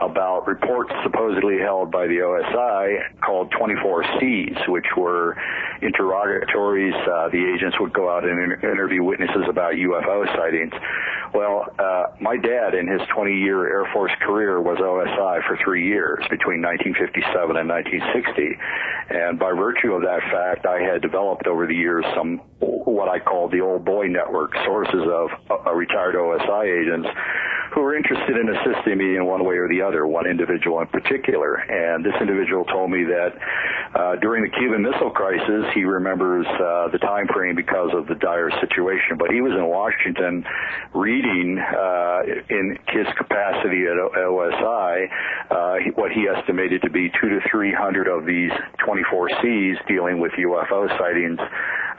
about reports supposedly held by the O S I called twenty-four C's, which were interrogatories. Uh, the agents would go out and inter- interview witnesses about U F O sightings. Well, uh, my dad in his twenty-year Air Force career was O S I for three years, between nineteen fifty-seven and nineteen sixty. And by virtue of that fact, I had developed over the years some what I call the old boy network, sources of uh, retired O S I agents who were interested in assisting me in one way or the other, one individual in particular. And this individual told me that uh, during the Cuban Missile Crisis, he remembers uh, the time frame because of the dire situation, but he was in Washington reading uh, in his capacity at O S I uh, what he estimated to be two to three hundred of these twenty-four C's dealing with U F O sightings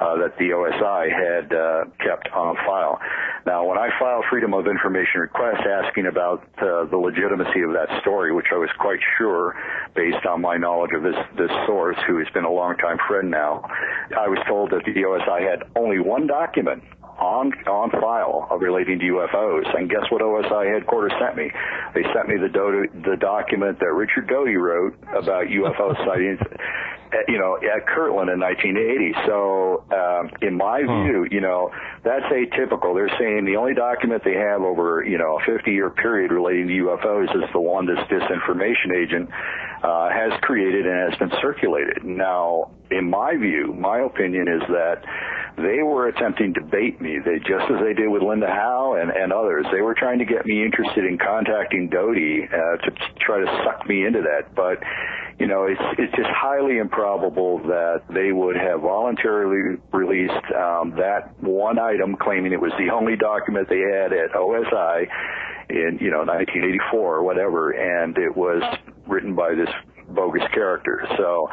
Uh, that the O S I had uh, kept on file. Now, when I filed Freedom of Information requests asking about uh, the legitimacy of that story, which I was quite sure based on my knowledge of this, this source, who has been a longtime friend now, I was told that the O S I had only one document on on file of relating to U F Os. And guess what O S I headquarters sent me? They sent me the do- the document that Richard Doty wrote about U F O sightings at, you know, at Kirtland in nineteen eighty. So um, in my view, you know, that's atypical. They're saying the only document they have over, you know, a fifty-year period relating to U F Os is the one this disinformation agent uh, has created and has been circulated. Now, in my view, my opinion is that they were attempting to bait me. They, just as they did with Linda Howe and, and others, they were trying to get me interested in contacting Doty uh, to try to suck me into that. But, you know, it's it's just highly improbable that they would have voluntarily released um, that one item, claiming it was the only document they had at O S I in, you know, nineteen eighty-four or whatever, and it was written by this bogus character. So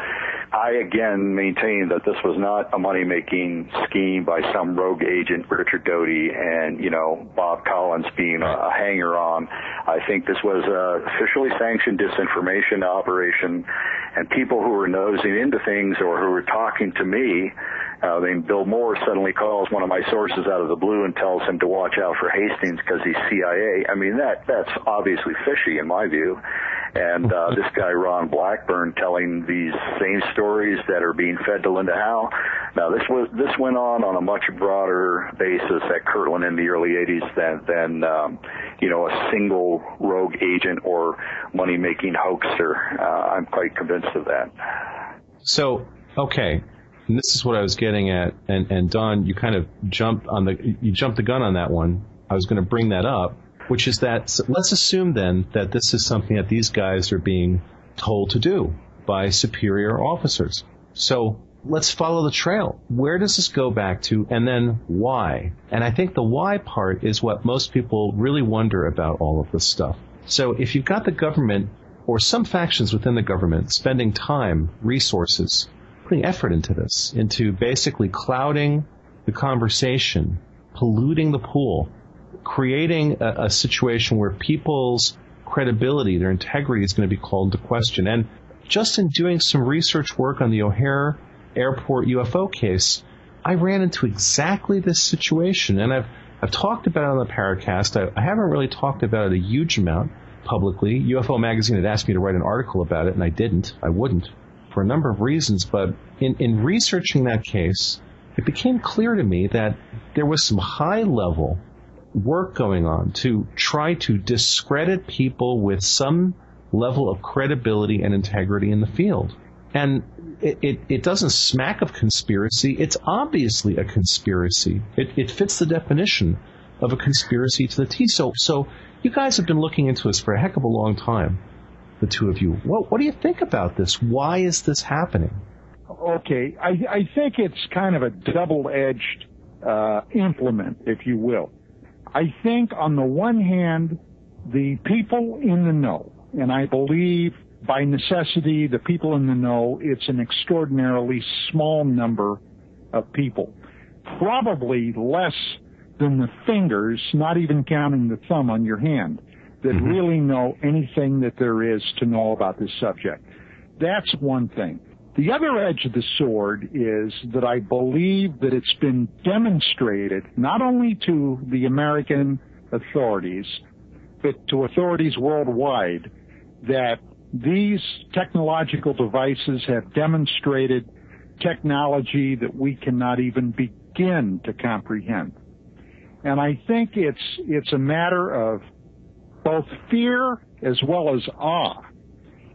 I again maintain that this was not a money-making scheme by some rogue agent, Richard Doty, and, you know, Bob Collins being a hanger-on. I think this was a officially sanctioned disinformation operation, and people who were nosing into things or who were talking to me, Uh, I mean, Bill Moore suddenly calls one of my sources out of the blue and tells him to watch out for Hastings because he's C I A. I mean, that that's obviously fishy in my view. And uh, this guy, Ron Blackburn, telling these same stories that are being fed to Linda Howe. Now, this was this went on on a much broader basis at Kirtland in the early eighties than, than um, you know, a single rogue agent or money-making hoaxer. Uh, I'm quite convinced of that. So, okay. And this is what I was getting at, and, and Don, you kind of jumped on the you jumped the gun on that one. I was going to bring that up, which is that so let's assume then that this is something that these guys are being told to do by superior officers. So let's follow the trail. Where does this go back to, and then why? And I think the why part is what most people really wonder about all of this stuff. So if you've got the government or some factions within the government spending time, resources, effort into this, into basically clouding the conversation, polluting the pool, creating a, a situation where people's credibility, their integrity is going to be called into question. And just in doing some research work on the O'Hare Airport U F O case, I ran into exactly this situation. And I've I've talked about it on the Paracast. I, I haven't really talked about it a huge amount publicly. U F O Magazine had asked me to write an article about it, and I didn't. I wouldn't. For a number of reasons, but in, in researching that case, it became clear to me that there was some high-level work going on to try to discredit people with some level of credibility and integrity in the field. And it, it, it doesn't smack of conspiracy. It's obviously a conspiracy. It, it fits the definition of a conspiracy to the T. So, so you guys have been looking into this for a heck of a long time, the two of you. What, what do you think about this? Why is this happening? Okay, I, I think it's kind of a double-edged uh, implement, if you will. I think on the one hand, the people in the know, and I believe by necessity the people in the know, it's an extraordinarily small number of people, probably less than the fingers, not even counting the thumb on your hand, that mm-hmm. really know anything that there is to know about this subject. That's one thing. The other edge of the sword is that I believe that it's been demonstrated not only to the American authorities, but to authorities worldwide, that these technological devices have demonstrated technology that we cannot even begin to comprehend. And I think it's it's a matter of both fear as well as awe,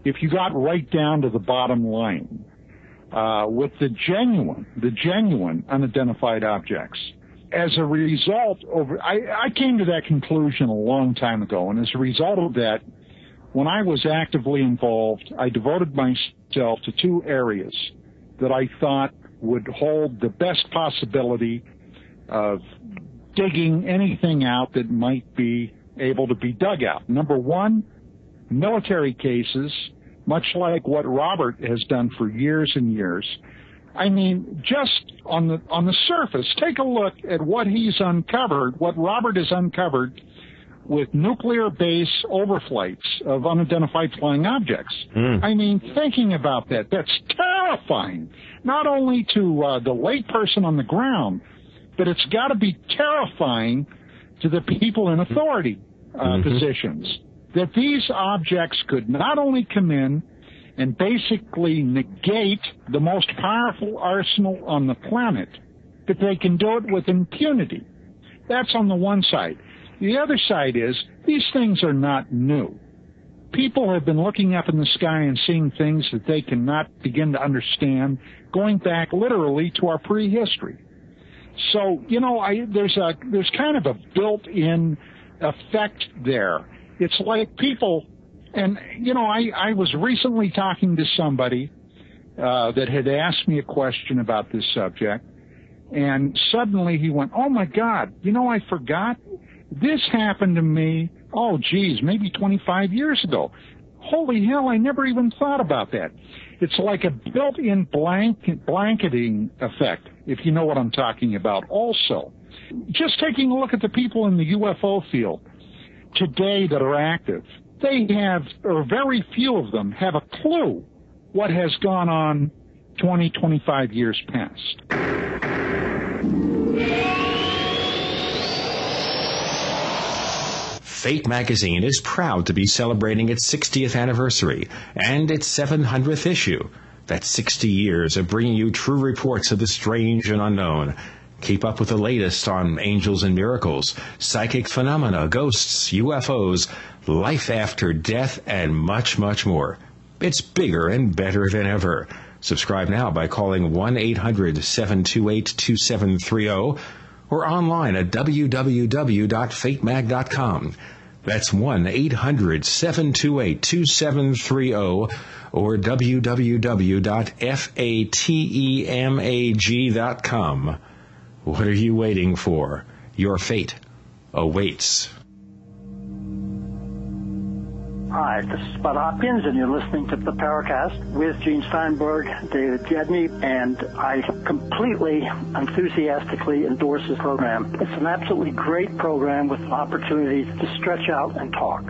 if you got right down to the bottom line. uh, with the genuine, the genuine unidentified objects. As a result, over I, I came to that conclusion a long time ago, and as a result of that, when I was actively involved, I devoted myself to two areas that I thought would hold the best possibility of digging anything out that might be able to be dug out. Number one, military cases, much like what Robert has done for years and years. I mean, just on the on the surface, take a look at what he's uncovered, what Robert has uncovered with nuclear base overflights of unidentified flying objects. Mm. I mean, thinking about that, that's terrifying, not only to uh, the layperson on the ground, but it's got to be terrifying to the people in authority uh, mm-hmm. positions, that these objects could not only come in and basically negate the most powerful arsenal on the planet, but they can do it with impunity. That's on the one side. The other side is, these things are not new. People have been looking up in the sky and seeing things that they cannot begin to understand, going back literally to our prehistory. So, you know, I, there's a there's kind of a built-in effect there. It's like people, and, you know, I, I was recently talking to somebody uh, that had asked me a question about this subject, and suddenly he went, oh, my God, you know, I forgot. This happened to me, oh, geez, maybe twenty-five years ago. Holy hell, I never even thought about that. It's like a built-in blanket, blanketing effect, if you know what I'm talking about. Also, just taking a look at the people in the U F O field today that are active, they have, or very few of them, have a clue what has gone on twenty, twenty-five years past. Fate magazine is proud to be celebrating its sixtieth anniversary and its seven hundredth issue. That's sixty years of bringing you true reports of the strange and unknown. Keep up with the latest on angels and miracles, psychic phenomena, ghosts, U F Os, life after death, and much, much more. It's bigger and better than ever. Subscribe now by calling one eight hundred, seven two eight, two seven three zero or online at w w w dot fate mag dot com. That's one eight hundred, seven two eight, two seven three zero or w w w dot fate mag dot com. What are you waiting for? Your fate awaits. Hi, this is Bud Hopkins, and you're listening to the Paracast with Gene Steinberg, David Biedny, and I completely, enthusiastically endorse this program. It's an absolutely great program with an opportunity to stretch out and talk.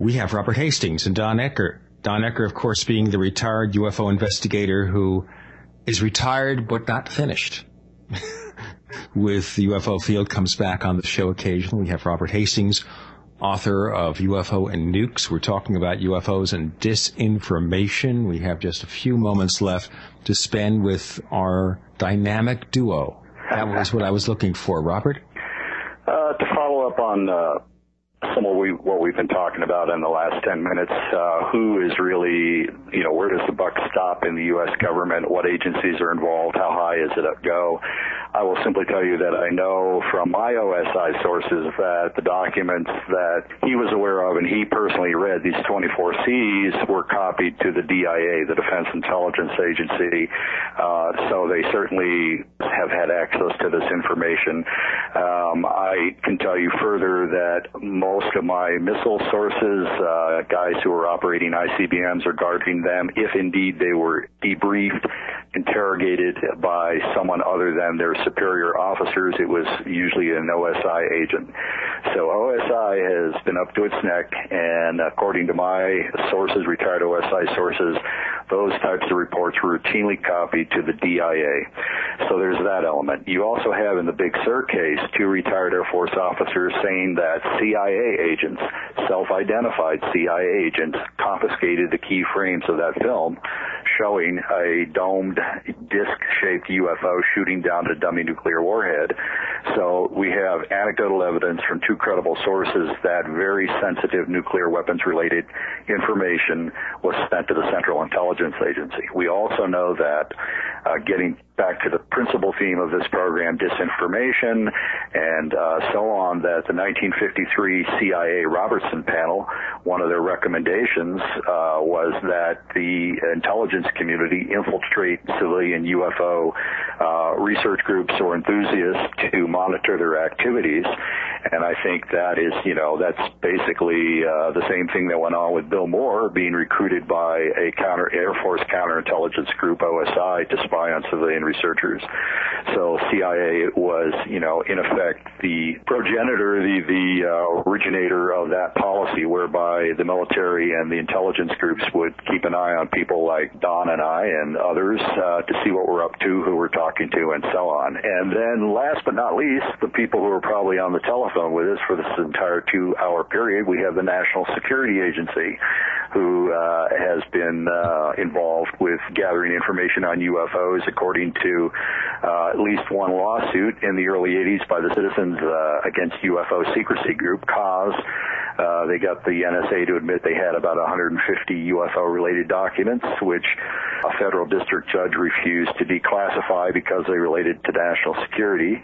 We have Robert Hastings and Don Ecker. Don Ecker, of course, being the retired U F O investigator who is retired but not finished with the U F O field, comes back on the show occasionally. We have Robert Hastings, author of U F O and Nukes. We're talking about U F Os and disinformation. We have just a few moments left to spend with our dynamic duo. That was what I was looking for. Robert? Uh, to follow up on uh, some of we, what we've been talking about in the last ten minutes, uh, who is really, you know, where does the buck stop in the U S government? What agencies are involved? How high is it up go? I will simply tell you that I know from my O S I sources that the documents that he was aware of and he personally read, these twenty-four C's, were copied to the D I A, the Defense Intelligence Agency. Uh, so they certainly have had access to this information. Um, I can tell you further that most of my missile sources, uh, guys who are operating I C B Ms or guarding them, if indeed they were debriefed, interrogated by someone other than their superior officers, it was usually an O S I agent. So O S I has been up to its neck, and according to my sources, retired O S I sources, those types of reports were routinely copied to the D I A. So there's that element. You also have in the Big Sur case two retired Air Force officers saying that C I A agents, self-identified C I A agents, confiscated the key frames of that film showing a domed disc-shaped U F O shooting down a dummy nuclear warhead. so we have anecdotal evidence from two credible sources that very sensitive nuclear weapons-related information was sent to the Central Intelligence Agency. We also know that, uh, getting back to the principal theme of this program, disinformation and uh, so on, that the nineteen fifty-three C I A Robertson panel, one of their recommendations uh, was that the intelligence community infiltrate civilian U F O uh, research groups or enthusiasts to monitor their activities. And I think that is, you know, that's basically uh, the same thing that went on with Bill Moore being recruited by a counter Air Force counterintelligence group, O S I, to spy on civilian researchers. So C I A was, you know, in effect the progenitor, the, the uh, originator of that policy whereby the military and the intelligence groups would keep an eye on people like Don and I and others uh, to see what we're up to, who we're talking to, and so on. And then last but not least, the people who are probably on the telephone with us for this entire two-hour period, we have the National Security Agency, who uh, has been uh, involved with gathering information on U F Os, according to uh, at least one lawsuit in the early eighties by the Citizens uh, Against U F O Secrecy Group, C A S. Uh, they got the N S A to admit they had about one hundred fifty U F O-related documents, which a federal district judge refused to declassify because they related to national security,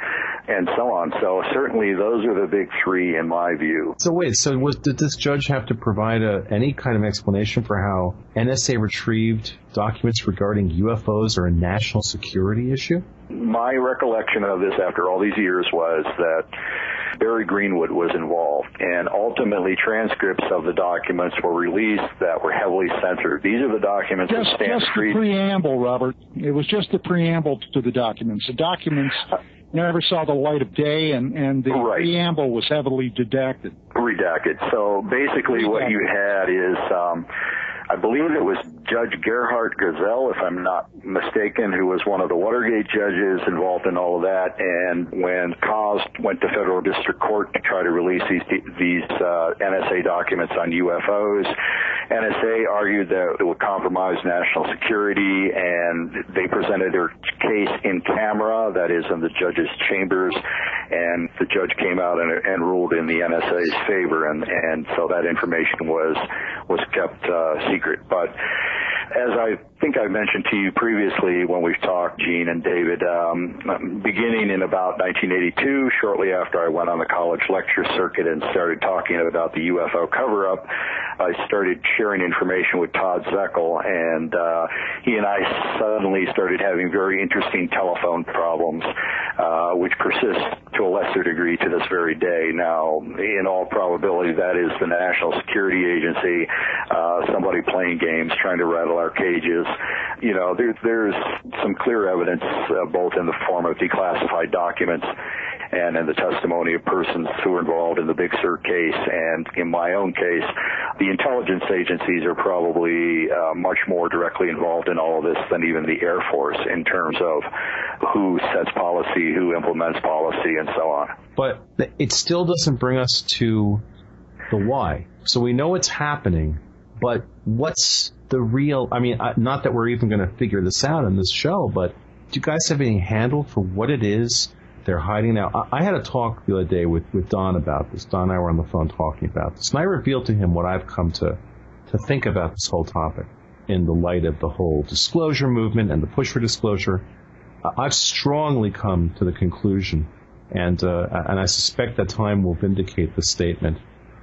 and so on. So certainly those are the big three in my view. So wait, so was, did this judge have to provide a, any kind of explanation for how N S A retrieved documents regarding U F Os are a national security issue? My recollection of this after all these years was that Barry Greenwood was involved, and ultimately transcripts of the documents were released that were heavily censored. These are the documents just, that Stanton Just Fried- the preamble, Robert. It was just the preamble to the documents. The documents never saw the light of day, and, and the right. preamble was heavily redacted. Redacted. So basically redacted. What you had is... Um, I believe it was Judge Gerhard Gazelle, if I'm not mistaken, who was one of the Watergate judges involved in all of that. And when C A S went to federal district court to try to release these these uh, N S A documents on U F Os, N S A argued that it would compromise national security, and they presented their case in camera, that is in the judge's chambers, and the judge came out and, and ruled in the N S A's favor, and, and so that information was was kept uh, secret. But as I think I mentioned to you previously when we've talked, Gene and David, um, beginning in about nineteen eighty-two, shortly after I went on the college lecture circuit and started talking about the U F O cover-up, I started sharing information with Todd Zechel, and uh, he and I suddenly started having very interesting telephone problems, uh, which persist to a lesser degree to this very day. Now, in all probability, that is the National Security Agency, uh, somebody playing games, trying to rattle our cages. You know, there, there's some clear evidence, uh, both in the form of declassified documents and in the testimony of persons who were involved in the Big Sur case, and in my own case, the intelligence agencies are probably uh, much more directly involved in all of this than even the Air Force in terms of who sets policy, who implements policy, and so on. But it still doesn't bring us to the why. So we know it's happening, but what's the real, I mean, not that we're even going to figure this out in this show, but do you guys have any handle for what it is they're hiding now? I had a talk the other day with, with Don about this. Don and I were on the phone talking about this. And I revealed to him what I've come to, to think about this whole topic in the light of the whole disclosure movement and the push for disclosure. I've strongly come to the conclusion, and uh, and I suspect that time will vindicate the statement,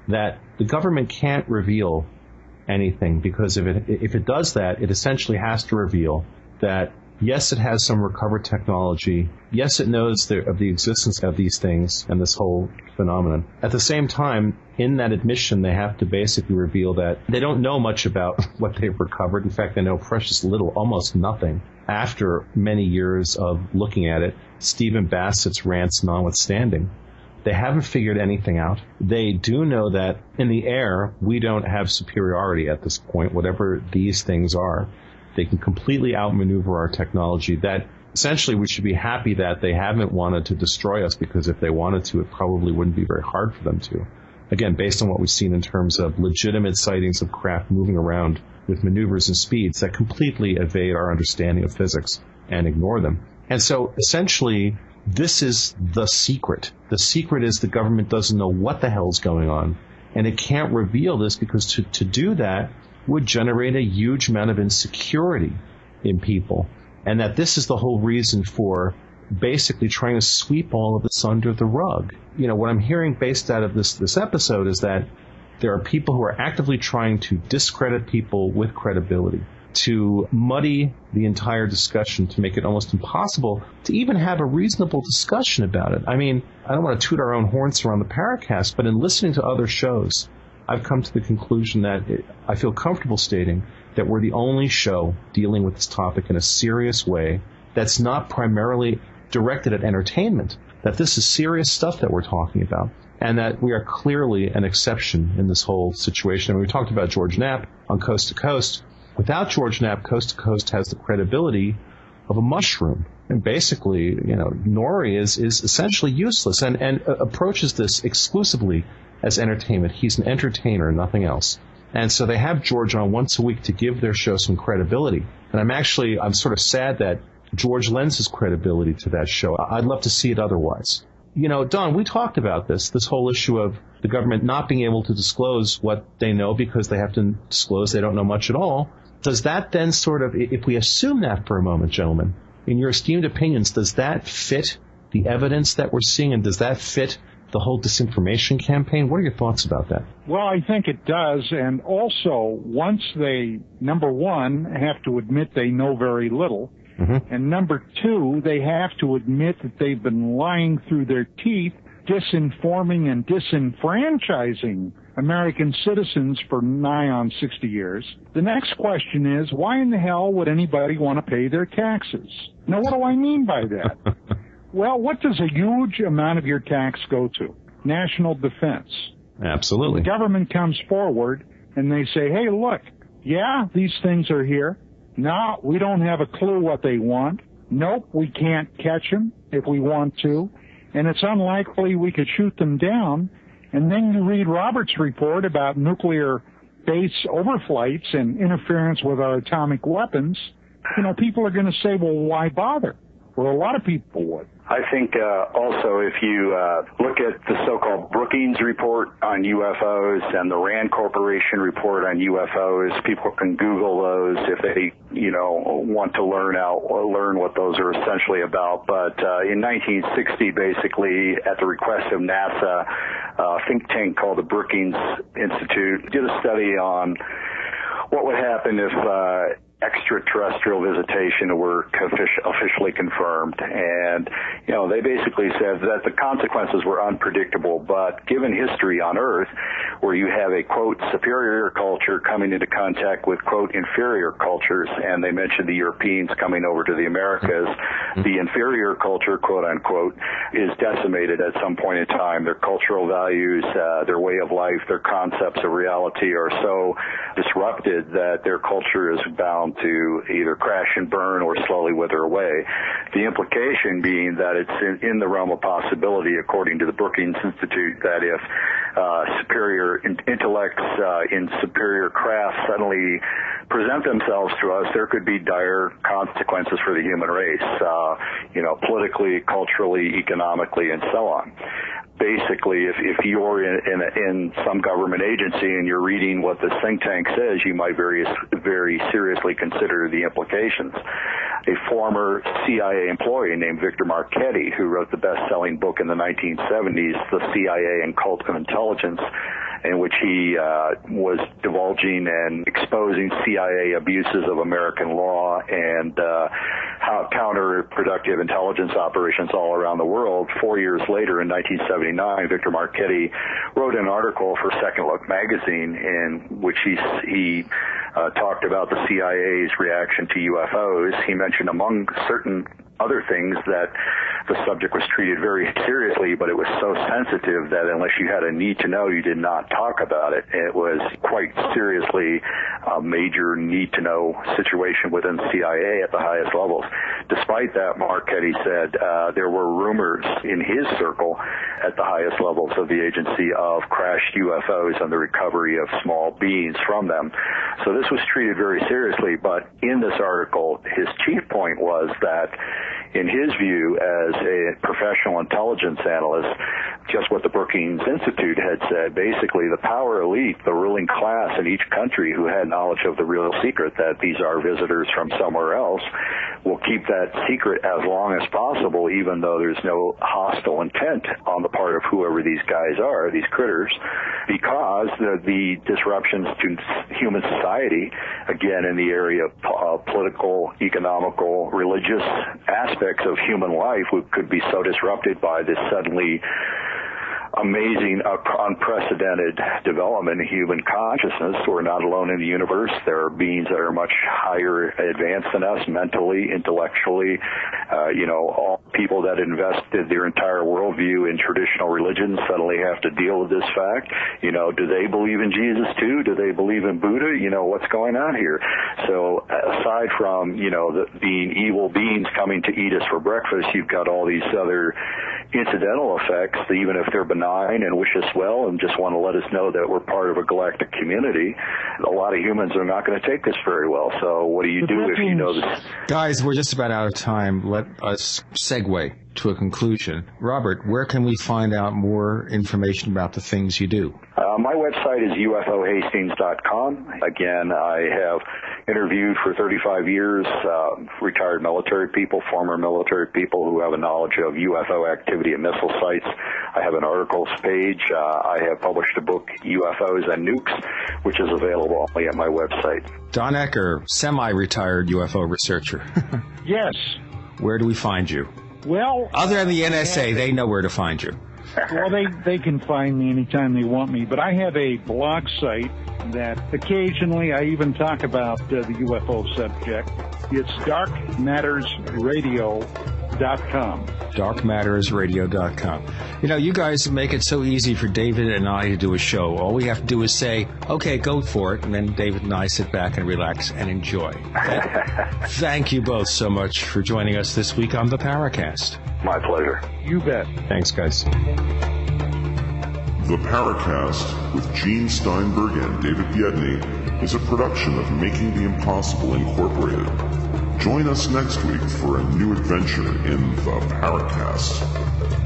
that the government can't reveal anything, because if it, if it does that, it essentially has to reveal that yes, it has some recovered technology. Yes, it knows the, of the existence of these things and this whole phenomenon. At the same time, in that admission, they have to basically reveal that they don't know much about what they've recovered. In fact, they know precious little, almost nothing, after many years of looking at it, Stephen Bassett's rants notwithstanding. They haven't figured anything out. They do know that in the air, we don't have superiority at this point, whatever these things are. They can completely outmaneuver our technology. That essentially we should be happy that they haven't wanted to destroy us, because if they wanted to, it probably wouldn't be very hard for them to. Again, based on what we've seen in terms of legitimate sightings of craft moving around with maneuvers and speeds that completely evade our understanding of physics and ignore them. And so essentially This is the secret. The secret is the government doesn't know what the hell's going on, and it can't reveal this because to, to do that would generate a huge amount of insecurity in people, and that this is the whole reason for basically trying to sweep all of this under the rug. You know, what I'm hearing based out of this, this episode is that there are people who are actively trying to discredit people with credibility, to muddy the entire discussion, to make it almost impossible to even have a reasonable discussion about it. I mean, I don't want to toot our own horns around the Paracast, but in listening to other shows, I've come to the conclusion that it, I feel comfortable stating that we're the only show dealing with this topic in a serious way that's not primarily directed at entertainment, that this is serious stuff that we're talking about, and that we are clearly an exception in this whole situation. And we talked about George Knapp on Coast to Coast. Without George Knapp, Coast to Coast has the credibility of a mushroom. And basically, you know, Nori is, is essentially useless and, and uh, approaches this exclusively as entertainment. He's an entertainer, nothing else. And so they have George on once a week to give their show some credibility. And I'm actually, I'm sort of sad that George lends his credibility to that show. I'd love to see it otherwise. You know, Don, we talked about this, this whole issue of the government not being able to disclose what they know because they have to disclose they don't know much at all. Does that then sort of, if we assume that for a moment, gentlemen, in your esteemed opinions, does that fit the evidence that we're seeing, and does that fit the whole disinformation campaign? What are your thoughts about that? Well, I think it does, and also, once they, number one, have to admit they know very little, mm-hmm. and number two, they have to admit that they've been lying through their teeth, disinforming and disenfranchising American citizens for nigh on sixty years. The next question is, why in the hell would anybody want to pay their taxes? Now, what do I mean by that? Well, what does a huge amount of your tax go to? National defense. Absolutely. The government comes forward and they say, hey, look, yeah, these things are here. No, we don't have a clue what they want. Nope, we can't catch them if we want to. And it's unlikely we could shoot them down. And then you read Robert's report about nuclear base overflights and interference with our atomic weapons. You know, people are going to say, well, why bother? Well, a lot of people would. I think uh, also if you uh, look at the so-called Brookings report on U F Os and the Rand Corporation report on U F Os, people can Google those if they, you know, want to learn out or learn what those are essentially about. But uh, in nineteen sixty, basically, at the request of NASA, a think tank called the Brookings Institute did a study on what would happen if uh, extraterrestrial visitation were officially confirmed. And, you know, they basically said that the consequences were unpredictable, but given history on Earth, where you have a, quote, superior culture coming into contact with, quote, inferior cultures, and they mentioned the Europeans coming over to the Americas, the inferior culture, quote, unquote, is decimated at some point in time. Their cultural values, uh, their way of life, their concepts of reality are so disrupted that their culture is bound to either crash and burn or slowly wither away. The implication being that it's in, in the realm of possibility, according to the Brookings Institute, that if uh, superior in- intellects uh, in superior craft suddenly present themselves to us, there could be dire consequences for the human race, uh, you know, politically, culturally, economically, and so on. Basically, if, if you're in in, a, in some government agency and you're reading what this think tank says, you might very, very seriously consider the implications. A former C I A employee named Victor Martinez, who wrote the best-selling book in the nineteen seventies, The C I A and Cult of Intelligence, in which he uh, was divulging and exposing C I A abuses of American law and uh, how counterproductive intelligence operations all around the world. Four years later, in nineteen seventy-nine, Victor Marchetti wrote an article for Second Look magazine in which he, he uh, talked about the C I A's reaction to U F Os. He mentioned among certain other things that the subject was treated very seriously, but it was so sensitive that unless you had a need to know, you did not talk about it. It was quite seriously a major need to know situation within C I A at the highest levels. Despite that, Marchetti said uh, there were rumors in his circle at the highest levels of the agency of crashed U F Os and the recovery of small beings from them. So this was treated very seriously, but in this article, his chief point was that in his view, as a professional intelligence analyst, just what the Brookings Institute had said, basically the power elite, the ruling class in each country who had knowledge of the real secret that these are visitors from somewhere else, will keep that secret as long as possible, even though there's no hostile intent on the part of whoever these guys are, these critters, because the, the disruptions to human society, again, in the area of uh, political, economical, religious aspects of human life could be so disrupted by this suddenly amazing, uh, unprecedented development in human consciousness. We're not alone in the universe. There are beings that are much higher advanced than us mentally, intellectually. Uh, you know, all people that invested their entire worldview in traditional religions suddenly have to deal with this fact. You know, do they believe in Jesus too? Do they believe in Buddha? You know, what's going on here? So aside from, you know, the, being evil beings coming to eat us for breakfast, you've got all these other incidental effects, even if they're benign and wish us well and just want to let us know that we're part of a galactic community. A lot of humans are not going to take this very well. So what do you but do if means, you know this? Guys, we're just about out of time. Let us segue to a conclusion. Robert, where can we find out more information about the things you do? Uh, my website is U F O Hastings dot com. Again, I have interviewed for thirty-five years uh, retired military people, former military people who have a knowledge of U F O activity and missile sites. I have an articles page. Uh, I have published a book, U F Os and Nukes, which is available only at my website. Don Ecker, semi-retired U F O researcher. Yes. Where do we find you? Well, other than the N S A, they know where to find you. Well, they, they can find me anytime they want me, but I have a blog site that occasionally I even talk about uh, the U F O subject. It's dark matters radio dot com. dark matters radio dot com. You know, you guys make it so easy for David and I to do a show. All we have to do is say, okay, go for it, and then David and I sit back and relax and enjoy. Thank, thank you both so much for joining us this week on the Paracast. My pleasure. You bet. Thanks, guys. The Paracast with Gene Steinberg and David Biedny is a production of Making the Impossible Incorporated. Join us next week for a new adventure in the Paracast.